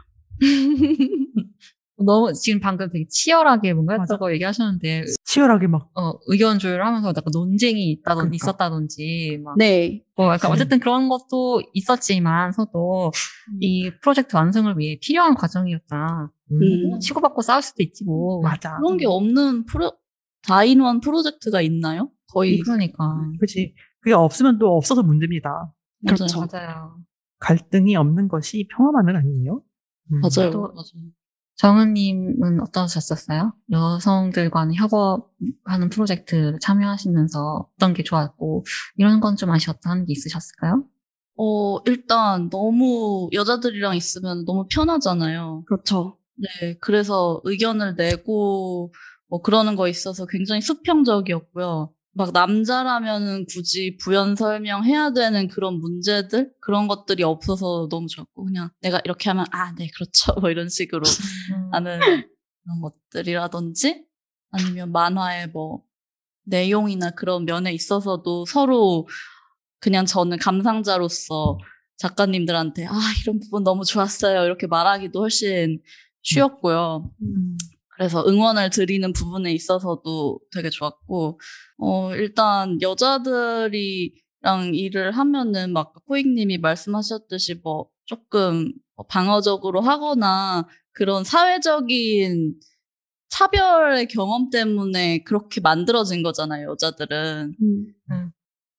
너무 지금 방금 되게 치열하게 뭔가 했다고 얘기하셨는데 치열하게 막 의견 조율하면서 약간 논쟁이 있었다든지 막 네. 약간 어쨌든 그런 것도 있었지만서도 이 프로젝트 완성을 위해 필요한 과정이었다. 치고받고 싸울 수도 있지 뭐. 맞아. 그런 게 없는 다인원 프로젝트가 있나요? 거의. 그러니까. 그렇지. 그게 없으면 또 없어서 문제입니다. 그렇죠. 맞아요. 갈등이 없는 것이 평화만은 아니에요. 맞아요. 맞아요. 정은님은 어떠셨었어요? 여성들과는 협업하는 프로젝트 참여하시면서 어떤 게 좋았고 이런 건 좀 아쉬웠다 하는 게 있으셨을까요? 일단 너무 여자들이랑 있으면 너무 편하잖아요. 그렇죠. 네, 그래서 의견을 내고 뭐 그러는 거 있어서 굉장히 수평적이었고요. 막 남자라면은 굳이 부연 설명해야 되는 그런 문제들? 그런 것들이 없어서 너무 좋았고, 그냥 내가 이렇게 하면, 아, 네, 그렇죠. 뭐 이런 식으로 하는 그런 것들이라든지, 아니면 만화의 뭐, 내용이나 그런 면에 있어서도 서로 그냥 저는 감상자로서 작가님들한테, 아, 이런 부분 너무 좋았어요. 이렇게 말하기도 훨씬 쉬웠고요. 그래서 응원을 드리는 부분에 있어서도 되게 좋았고, 일단 여자들이랑 일을 하면은 막 코익님이 말씀하셨듯이 뭐 조금 방어적으로 하거나 그런 사회적인 차별의 경험 때문에 그렇게 만들어진 거잖아요, 여자들은.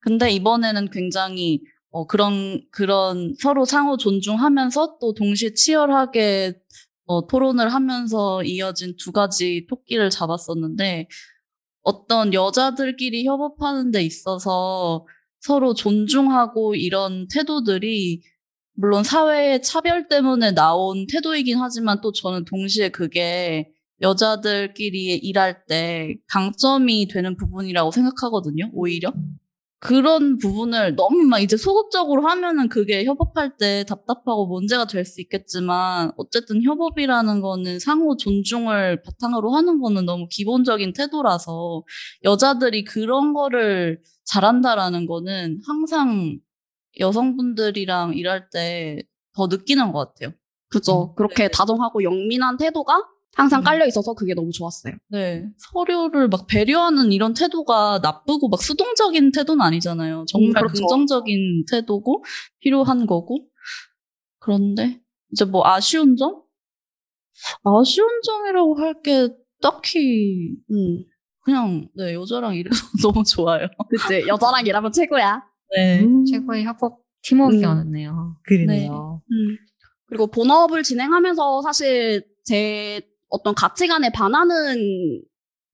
근데 이번에는 굉장히 그런 서로 상호 존중하면서 또 동시에 치열하게 토론을 하면서 이어진 두 가지 토끼를 잡았었는데, 어떤 여자들끼리 협업하는 데 있어서 서로 존중하고 이런 태도들이 물론 사회의 차별 때문에 나온 태도이긴 하지만, 또 저는 동시에 그게 여자들끼리 일할 때 강점이 되는 부분이라고 생각하거든요, 오히려. 그런 부분을 너무 막 이제 소극적으로 하면은 그게 협업할 때 답답하고 문제가 될 수 있겠지만, 어쨌든 협업이라는 거는 상호 존중을 바탕으로 하는 거는 너무 기본적인 태도라서, 여자들이 그런 거를 잘한다라는 거는 항상 여성분들이랑 일할 때 더 느끼는 것 같아요. 그죠. 그렇게 네. 다정하고 영민한 태도가 항상 깔려 있어서 그게 너무 좋았어요. 네, 서류를 막 배려하는 이런 태도가 나쁘고 막 수동적인 태도는 아니잖아요. 정말 그렇죠. 긍정적인 태도고 필요한 거고. 그런데 이제 뭐 아쉬운 점? 아쉬운 점이라고 할 게 딱히 그냥 네, 여자랑 일해서 너무 좋아요. 그치, 여자랑 일하면 최고야. 네, 최고의 협업 팀워크였네요. 그러네요. 네. 그리고 본업을 진행하면서 사실 제 어떤 가치관에 반하는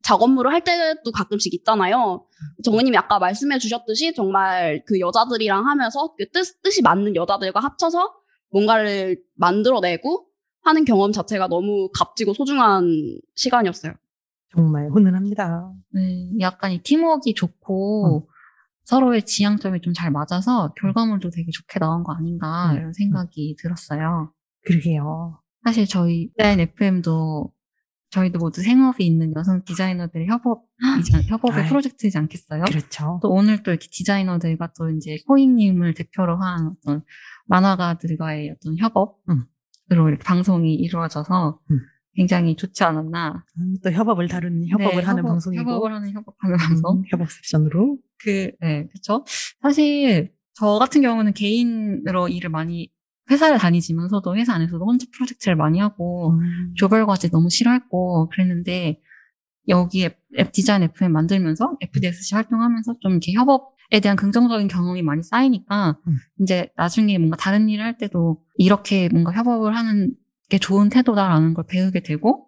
작업물을 할 때도 가끔씩 있잖아요. 정은님이 아까 말씀해 주셨듯이 정말 그 여자들이랑 하면서 그 뜻이 맞는 여자들과 합쳐서 뭔가를 만들어내고 하는 경험 자체가 너무 값지고 소중한 시간이었어요. 정말 훈훈합니다. 약간 이 팀워크 좋고 서로의 지향점이 좀 잘 맞아서 결과물도 되게 좋게 나온 거 아닌가 이런 생각이 들었어요. 그러게요. 사실 저희 디자인 FM도 저희도 모두 생업이 있는 여성 디자이너들의 협업의 프로젝트이지 않겠어요? 그렇죠. 또 오늘 또 이렇게 디자이너들과 또 이제 코익님을 대표로 한 어떤 만화가들과의 어떤 협업으로 이렇게 방송이 이루어져서 굉장히 좋지 않았나. 또 협업을 다루는 방송이고. 협업하는 방송. 협업 섹션으로. 네, 그렇죠. 사실 저 같은 경우는 개인으로 일을 많이 회사를 다니지면서도 회사 안에서도 혼자 프로젝트를 많이 하고 조별과제 너무 싫어했고 그랬는데, 여기 디자인 FM 만들면서 FDSC 활동하면서 좀 이렇게 협업에 대한 긍정적인 경험이 많이 쌓이니까 이제 나중에 뭔가 다른 일을 할 때도 이렇게 뭔가 협업을 하는 게 좋은 태도다라는 걸 배우게 되고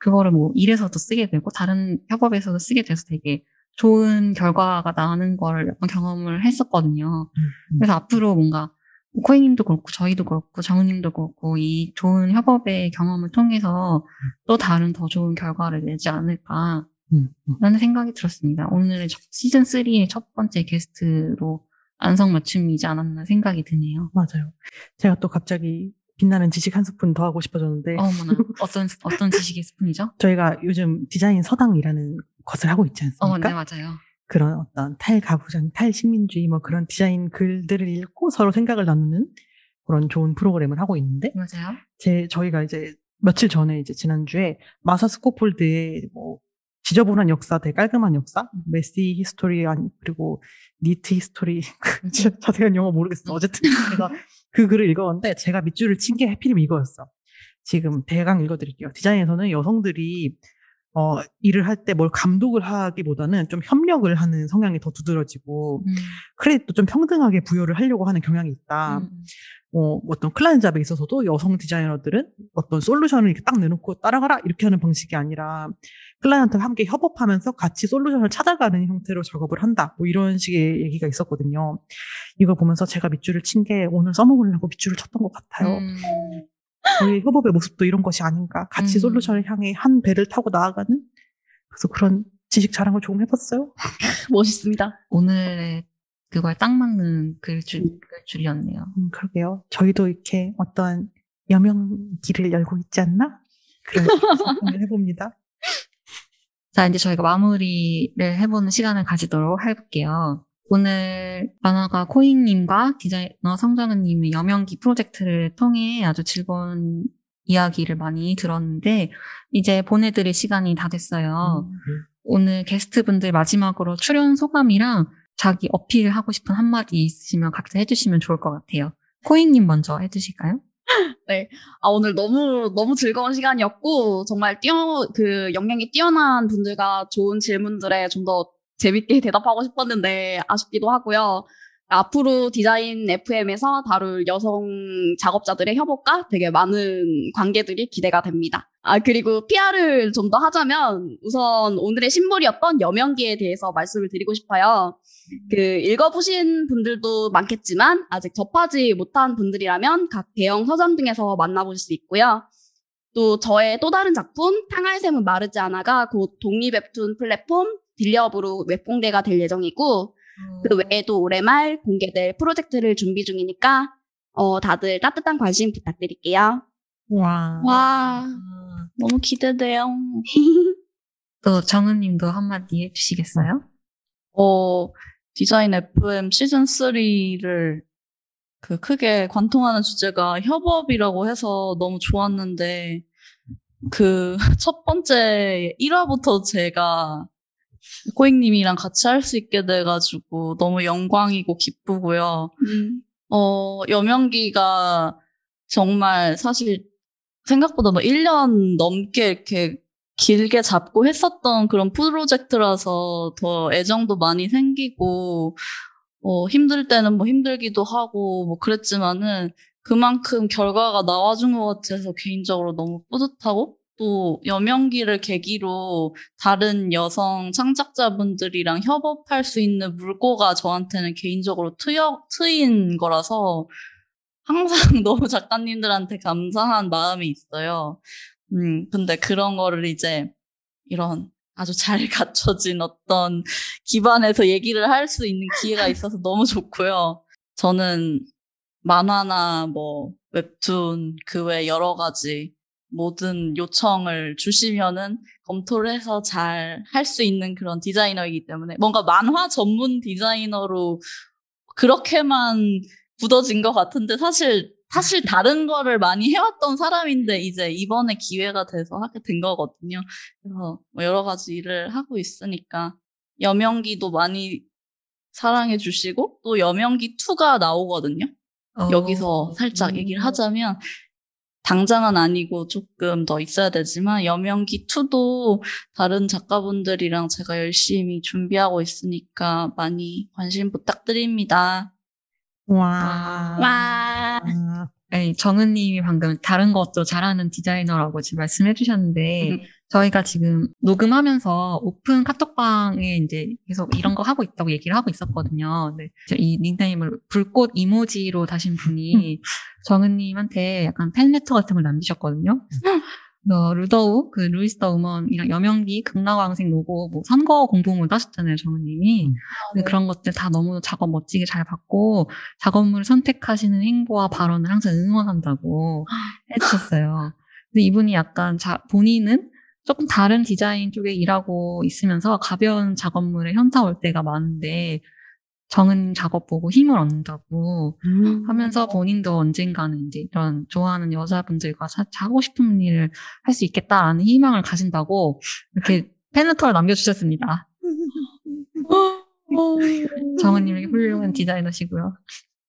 그거를 뭐 일에서도 쓰게 되고 다른 협업에서도 쓰게 돼서 되게 좋은 결과가 나오는 걸 몇 번 경험을 했었거든요. 그래서 앞으로 뭔가 코익님도 그렇고 저희도 그렇고 정은님도 그렇고 이 좋은 협업의 경험을 통해서 또 다른 더 좋은 결과를 내지 않을까 라는 생각이 들었습니다. 오늘의 시즌3의 첫 번째 게스트로 안성맞춤이지 않았나 생각이 드네요. 맞아요. 제가 또 갑자기 빛나는 지식 한 스푼 더 하고 싶어졌는데. 어머나, 어떤 지식의 스푼이죠? 저희가 요즘 디자인 서당이라는 것을 하고 있지 않습니까? 네, 맞아요. 그런 어떤 탈가부장, 탈식민주의 뭐 그런 디자인 글들을 읽고 서로 생각을 나누는 그런 좋은 프로그램을 하고 있는데. 맞아요. 저희가 이제 며칠 전에 이제 지난주에 마사 스코폴드의 뭐 지저분한 역사, 되게 깔끔한 역사, 메시 히스토리, 그리고 니트 히스토리, 자세한 용어 모르겠어. 어쨌든 제가 그 글을 읽었는데 제가 밑줄을 친 게 해피림 이거였어. 지금 대강 읽어드릴게요. 디자인에서는 여성들이 일을 할 때 뭘 감독을 하기보다는 좀 협력을 하는 성향이 더 두드러지고 크레딧도 좀 평등하게 부여를 하려고 하는 경향이 있다. 어떤 클라이언트 잡에 있어서도 여성 디자이너들은 어떤 솔루션을 이렇게 딱 내놓고 따라가라 이렇게 하는 방식이 아니라 클라이언트와 함께 협업하면서 같이 솔루션을 찾아가는 형태로 작업을 한다. 뭐 이런 식의 얘기가 있었거든요. 이걸 보면서 제가 밑줄을 친 게 오늘 써먹으려고 밑줄을 쳤던 것 같아요. 저희 협업의 모습도 이런 것이 아닌가. 같이 솔루션을 향해 한 배를 타고 나아가는. 그래서 그런 지식 자랑을 조금 해봤어요. 멋있습니다. 오늘의 그걸 딱 맞는 글줄이었네요. 그러게요. 저희도 이렇게 어떤 여명기를 열고 있지 않나? 그런 생각을 해봅니다. 자, 이제 저희가 마무리를 해보는 시간을 가지도록 해볼게요. 오늘 만화가 코익님과 디자이너 성정은님의 여명기 프로젝트를 통해 아주 즐거운 이야기를 많이 들었는데 이제 보내드릴 시간이 다 됐어요. 오늘 게스트분들 마지막으로 출연 소감이랑 자기 어필하고 싶은 한마디 있으시면 각자 해주시면 좋을 것 같아요. 코익님 먼저 해주실까요? 네. 아, 오늘 너무 즐거운 시간이었고 정말 역량이 뛰어난 분들과 좋은 질문들에 좀 더 재밌게 대답하고 싶었는데 아쉽기도 하고요. 앞으로 디자인 FM에서 다룰 여성 작업자들의 협업과 되게 많은 관계들이 기대가 됩니다. 아, 그리고 PR을 좀 더 하자면 우선 오늘의 신물이었던 여명기에 대해서 말씀을 드리고 싶어요. 그 읽어보신 분들도 많겠지만 아직 접하지 못한 분들이라면 각 대형 서점 등에서 만나보실 수 있고요. 또 저의 또 다른 작품 탕알샘은 마르지 않아가 곧 독립 웹툰 플랫폼 빌리업으로 웹공개가 될 예정이고 그 외에도 올해 말 공개될 프로젝트를 준비 중이니까 다들 따뜻한 관심 부탁드릴게요. 와 너무 기대돼요. 또 정은님도 한마디 해주시겠어요? 디자인 FM 시즌 3를 크게 관통하는 주제가 협업이라고 해서 너무 좋았는데 첫 번째 1화부터 제가 코익님이랑 같이 할 수 있게 돼가지고 너무 영광이고 기쁘고요. 여명기가 정말 사실 생각보다 1년 넘게 이렇게 길게 잡고 했었던 그런 프로젝트라서 더 애정도 많이 생기고 힘들 때는 힘들기도 하고 그랬지만은 그만큼 결과가 나와준 것 같아서 개인적으로 너무 뿌듯하고 또 여명기를 계기로 다른 여성 창작자분들이랑 협업할 수 있는 물꼬가 저한테는 개인적으로 트인 거라서 항상 너무 작가님들한테 감사한 마음이 있어요. 근데 그런 거를 이제 이런 아주 잘 갖춰진 어떤 기반에서 얘기를 할 수 있는 기회가 있어서 너무 좋고요. 저는 만화나 웹툰 그 외 여러 가지 모든 요청을 주시면은 검토를 해서 잘 할 수 있는 그런 디자이너이기 때문에 뭔가 만화 전문 디자이너로 그렇게만 굳어진 것 같은데 사실 다른 거를 많이 해왔던 사람인데 이제 이번에 기회가 돼서 하게 된 거거든요. 그래서 여러 가지 일을 하고 있으니까 여명기도 많이 사랑해 주시고 또 여명기 2가 나오거든요. 여기서 살짝 얘기를 하자면 당장은 아니고 조금 더 있어야 되지만 여명기 2도 다른 작가분들이랑 제가 열심히 준비하고 있으니까 많이 관심 부탁드립니다. 와. 네, 정은님이 방금 다른 것도 잘하는 디자이너라고 지금 말씀해 주셨는데 저희가 지금 녹음하면서 오픈 카톡방에 이제 계속 이런 거 하고 있다고 얘기를 하고 있었거든요. 네, 이 닉네임을 불꽃 이모지로 다신 분이 정은님한테 약간 팬레터 같은 걸 남기셨거든요. 루더우, 루이스 더 우먼이랑 여명기, 극락왕생 로고, 선거 공보물 따셨잖아요, 정은님이. 네. 그런 것들 다 너무 작업 멋지게 잘 받고, 작업물을 선택하시는 행보와 발언을 항상 응원한다고 해주셨어요. 근데 이분이 약간 본인은 조금 다른 디자인 쪽에 일하고 있으면서 가벼운 작업물에 현타 올 때가 많은데, 정은 작업 보고 힘을 얻는다고 하면서 본인도 언젠가는 이제 이런 좋아하는 여자분들과 하고 싶은 일을 할 수 있겠다라는 희망을 가진다고 이렇게 팬레터를 남겨주셨습니다. 정은님에게 훌륭한 디자이너시고요.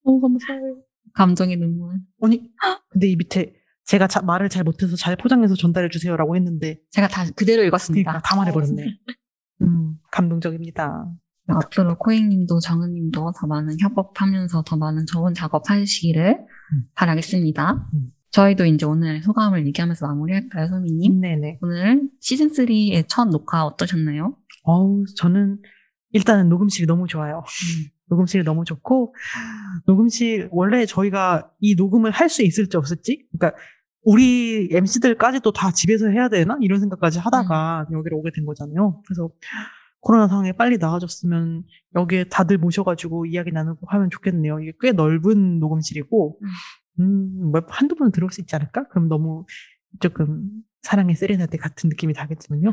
감사해요. 감동의 눈물. 아니 근데 이 밑에 제가 말을 잘 못해서 잘 포장해서 전달해주세요라고 했는데 제가 다 그대로 읽었습니다. 그러니까 다 말해버렸네. 감동적입니다. 앞으로 코익님도 정은님도 더 많은 협업하면서 더 많은 좋은 작업하시기를 바라겠습니다. 저희도 이제 오늘 소감을 얘기하면서 마무리할까요, 소미님? 네네. 오늘 시즌3의 첫 녹화 어떠셨나요? 저는 일단은 녹음실이 너무 좋아요. 녹음실이 너무 좋고, 녹음실, 원래 저희가 이 녹음을 할 수 있을지 없을지? 그러니까, 우리 MC들까지도 다 집에서 해야 되나? 이런 생각까지 하다가 여기로 오게 된 거잖아요. 그래서 코로나 상황에 빨리 나아졌으면 여기에 다들 모셔가지고 이야기 나누고 하면 좋겠네요. 이게 꽤 넓은 녹음실이고, 한두 번 들어올 수 있지 않을까? 그럼 너무 조금 사랑의 세레나데 같은 느낌이 나겠지만요.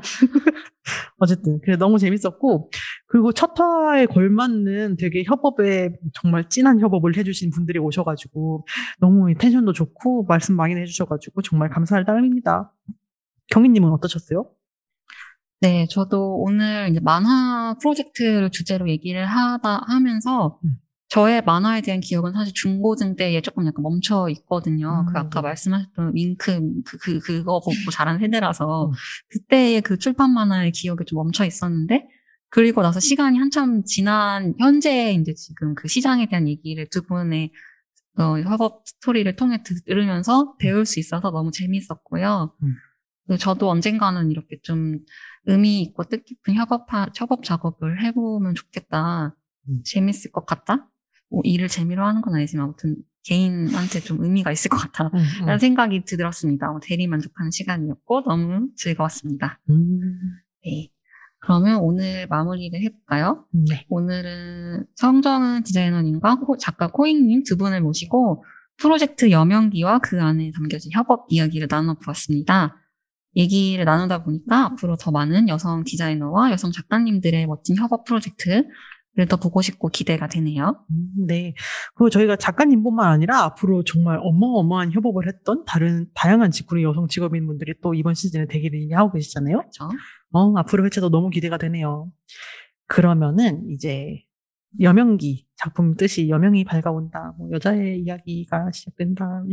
어쨌든, 그래, 너무 재밌었고, 그리고 첫 화에 걸맞는 되게 협업에 정말 진한 협업을 해주신 분들이 오셔가지고, 너무 텐션도 좋고, 말씀 많이 해주셔가지고, 정말 감사할 따름입니다. 경희님은 어떠셨어요? 네, 저도 오늘 이제 만화 프로젝트를 주제로 얘기를 하면서, 저의 만화에 대한 기억은 사실 중고등 때에 조금 약간 멈춰 있거든요. 아까 말씀하셨던 윙크, 그거 보고 자란 세대라서 그때의 그 출판 만화의 기억이 좀 멈춰 있었는데, 그리고 나서 시간이 한참 지난 현재 이제 지금 그 시장에 대한 얘기를 두 분의 협업 스토리를 통해 들으면서 배울 수 있어서 너무 재미있었고요. 저도 언젠가는 이렇게 좀 의미 있고 뜻깊은 협업 작업을 해보면 좋겠다. 재밌을 것 같다? 뭐 일을 재미로 하는 건 아니지만 아무튼 개인한테 좀 의미가 있을 것 같다라는 생각이 들었습니다. 대리 만족하는 시간이었고 너무 즐거웠습니다. 네, 그러면 오늘 마무리를 해볼까요? 네. 오늘은 성정은 디자이너님과 작가 코익님 두 분을 모시고 프로젝트 여명기와 그 안에 담겨진 협업 이야기를 나눠보았습니다. 얘기를 나누다 보니까 앞으로 더 많은 여성 디자이너와 여성 작가님들의 멋진 협업 프로젝트 더 보고 싶고 기대가 되네요. 네. 그리고 저희가 작가님뿐만 아니라 앞으로 정말 어마어마한 협업을 했던 다양한 직군의 여성 직업인분들이 또 이번 시즌에 대기를 이미 하고 계시잖아요. 그렇죠. 앞으로 회차도 너무 기대가 되네요. 그러면은 이제 여명기, 작품 뜻이 여명이 밝아온다, 뭐 여자의 이야기가 시작된다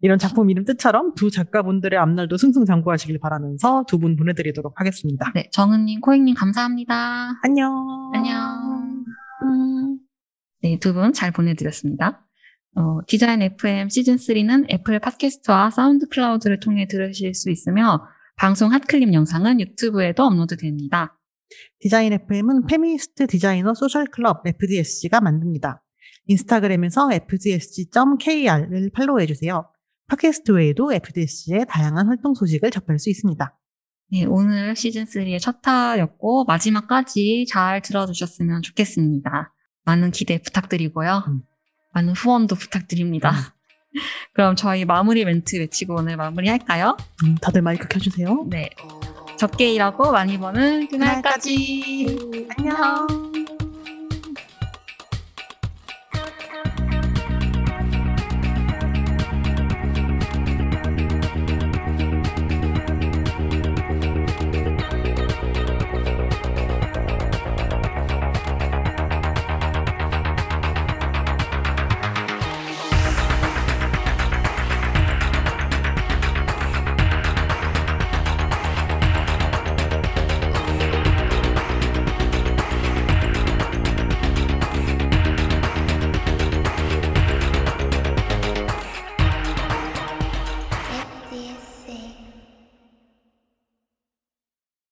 이런 작품 이름 뜻처럼 두 작가분들의 앞날도 승승장구하시길 바라면서 두 분 보내드리도록 하겠습니다. 네, 정은님, 코익님 감사합니다. 안녕. 안녕. 네, 두 분 잘 보내드렸습니다. 디자인 FM 시즌3는 애플 팟캐스트와 사운드 클라우드를 통해 들으실 수 있으며 방송 핫클립 영상은 유튜브에도 업로드됩니다. 디자인 FM은 페미니스트 디자이너 소셜클럽 FDSC가 만듭니다. 인스타그램에서 fdsc.kr을 팔로우해주세요. 팟캐스트 외에도 FDSC의 다양한 활동 소식을 접할 수 있습니다. 네, 오늘 시즌3의 첫 화였고 마지막까지 잘 들어주셨으면 좋겠습니다. 많은 기대 부탁드리고요. 많은 후원도 부탁드립니다. 그럼 저희 마무리 멘트 외치고 오늘 마무리할까요? 다들 마이크 켜주세요. 네. 적게 일하고 많이 버는 그날까지. 안녕.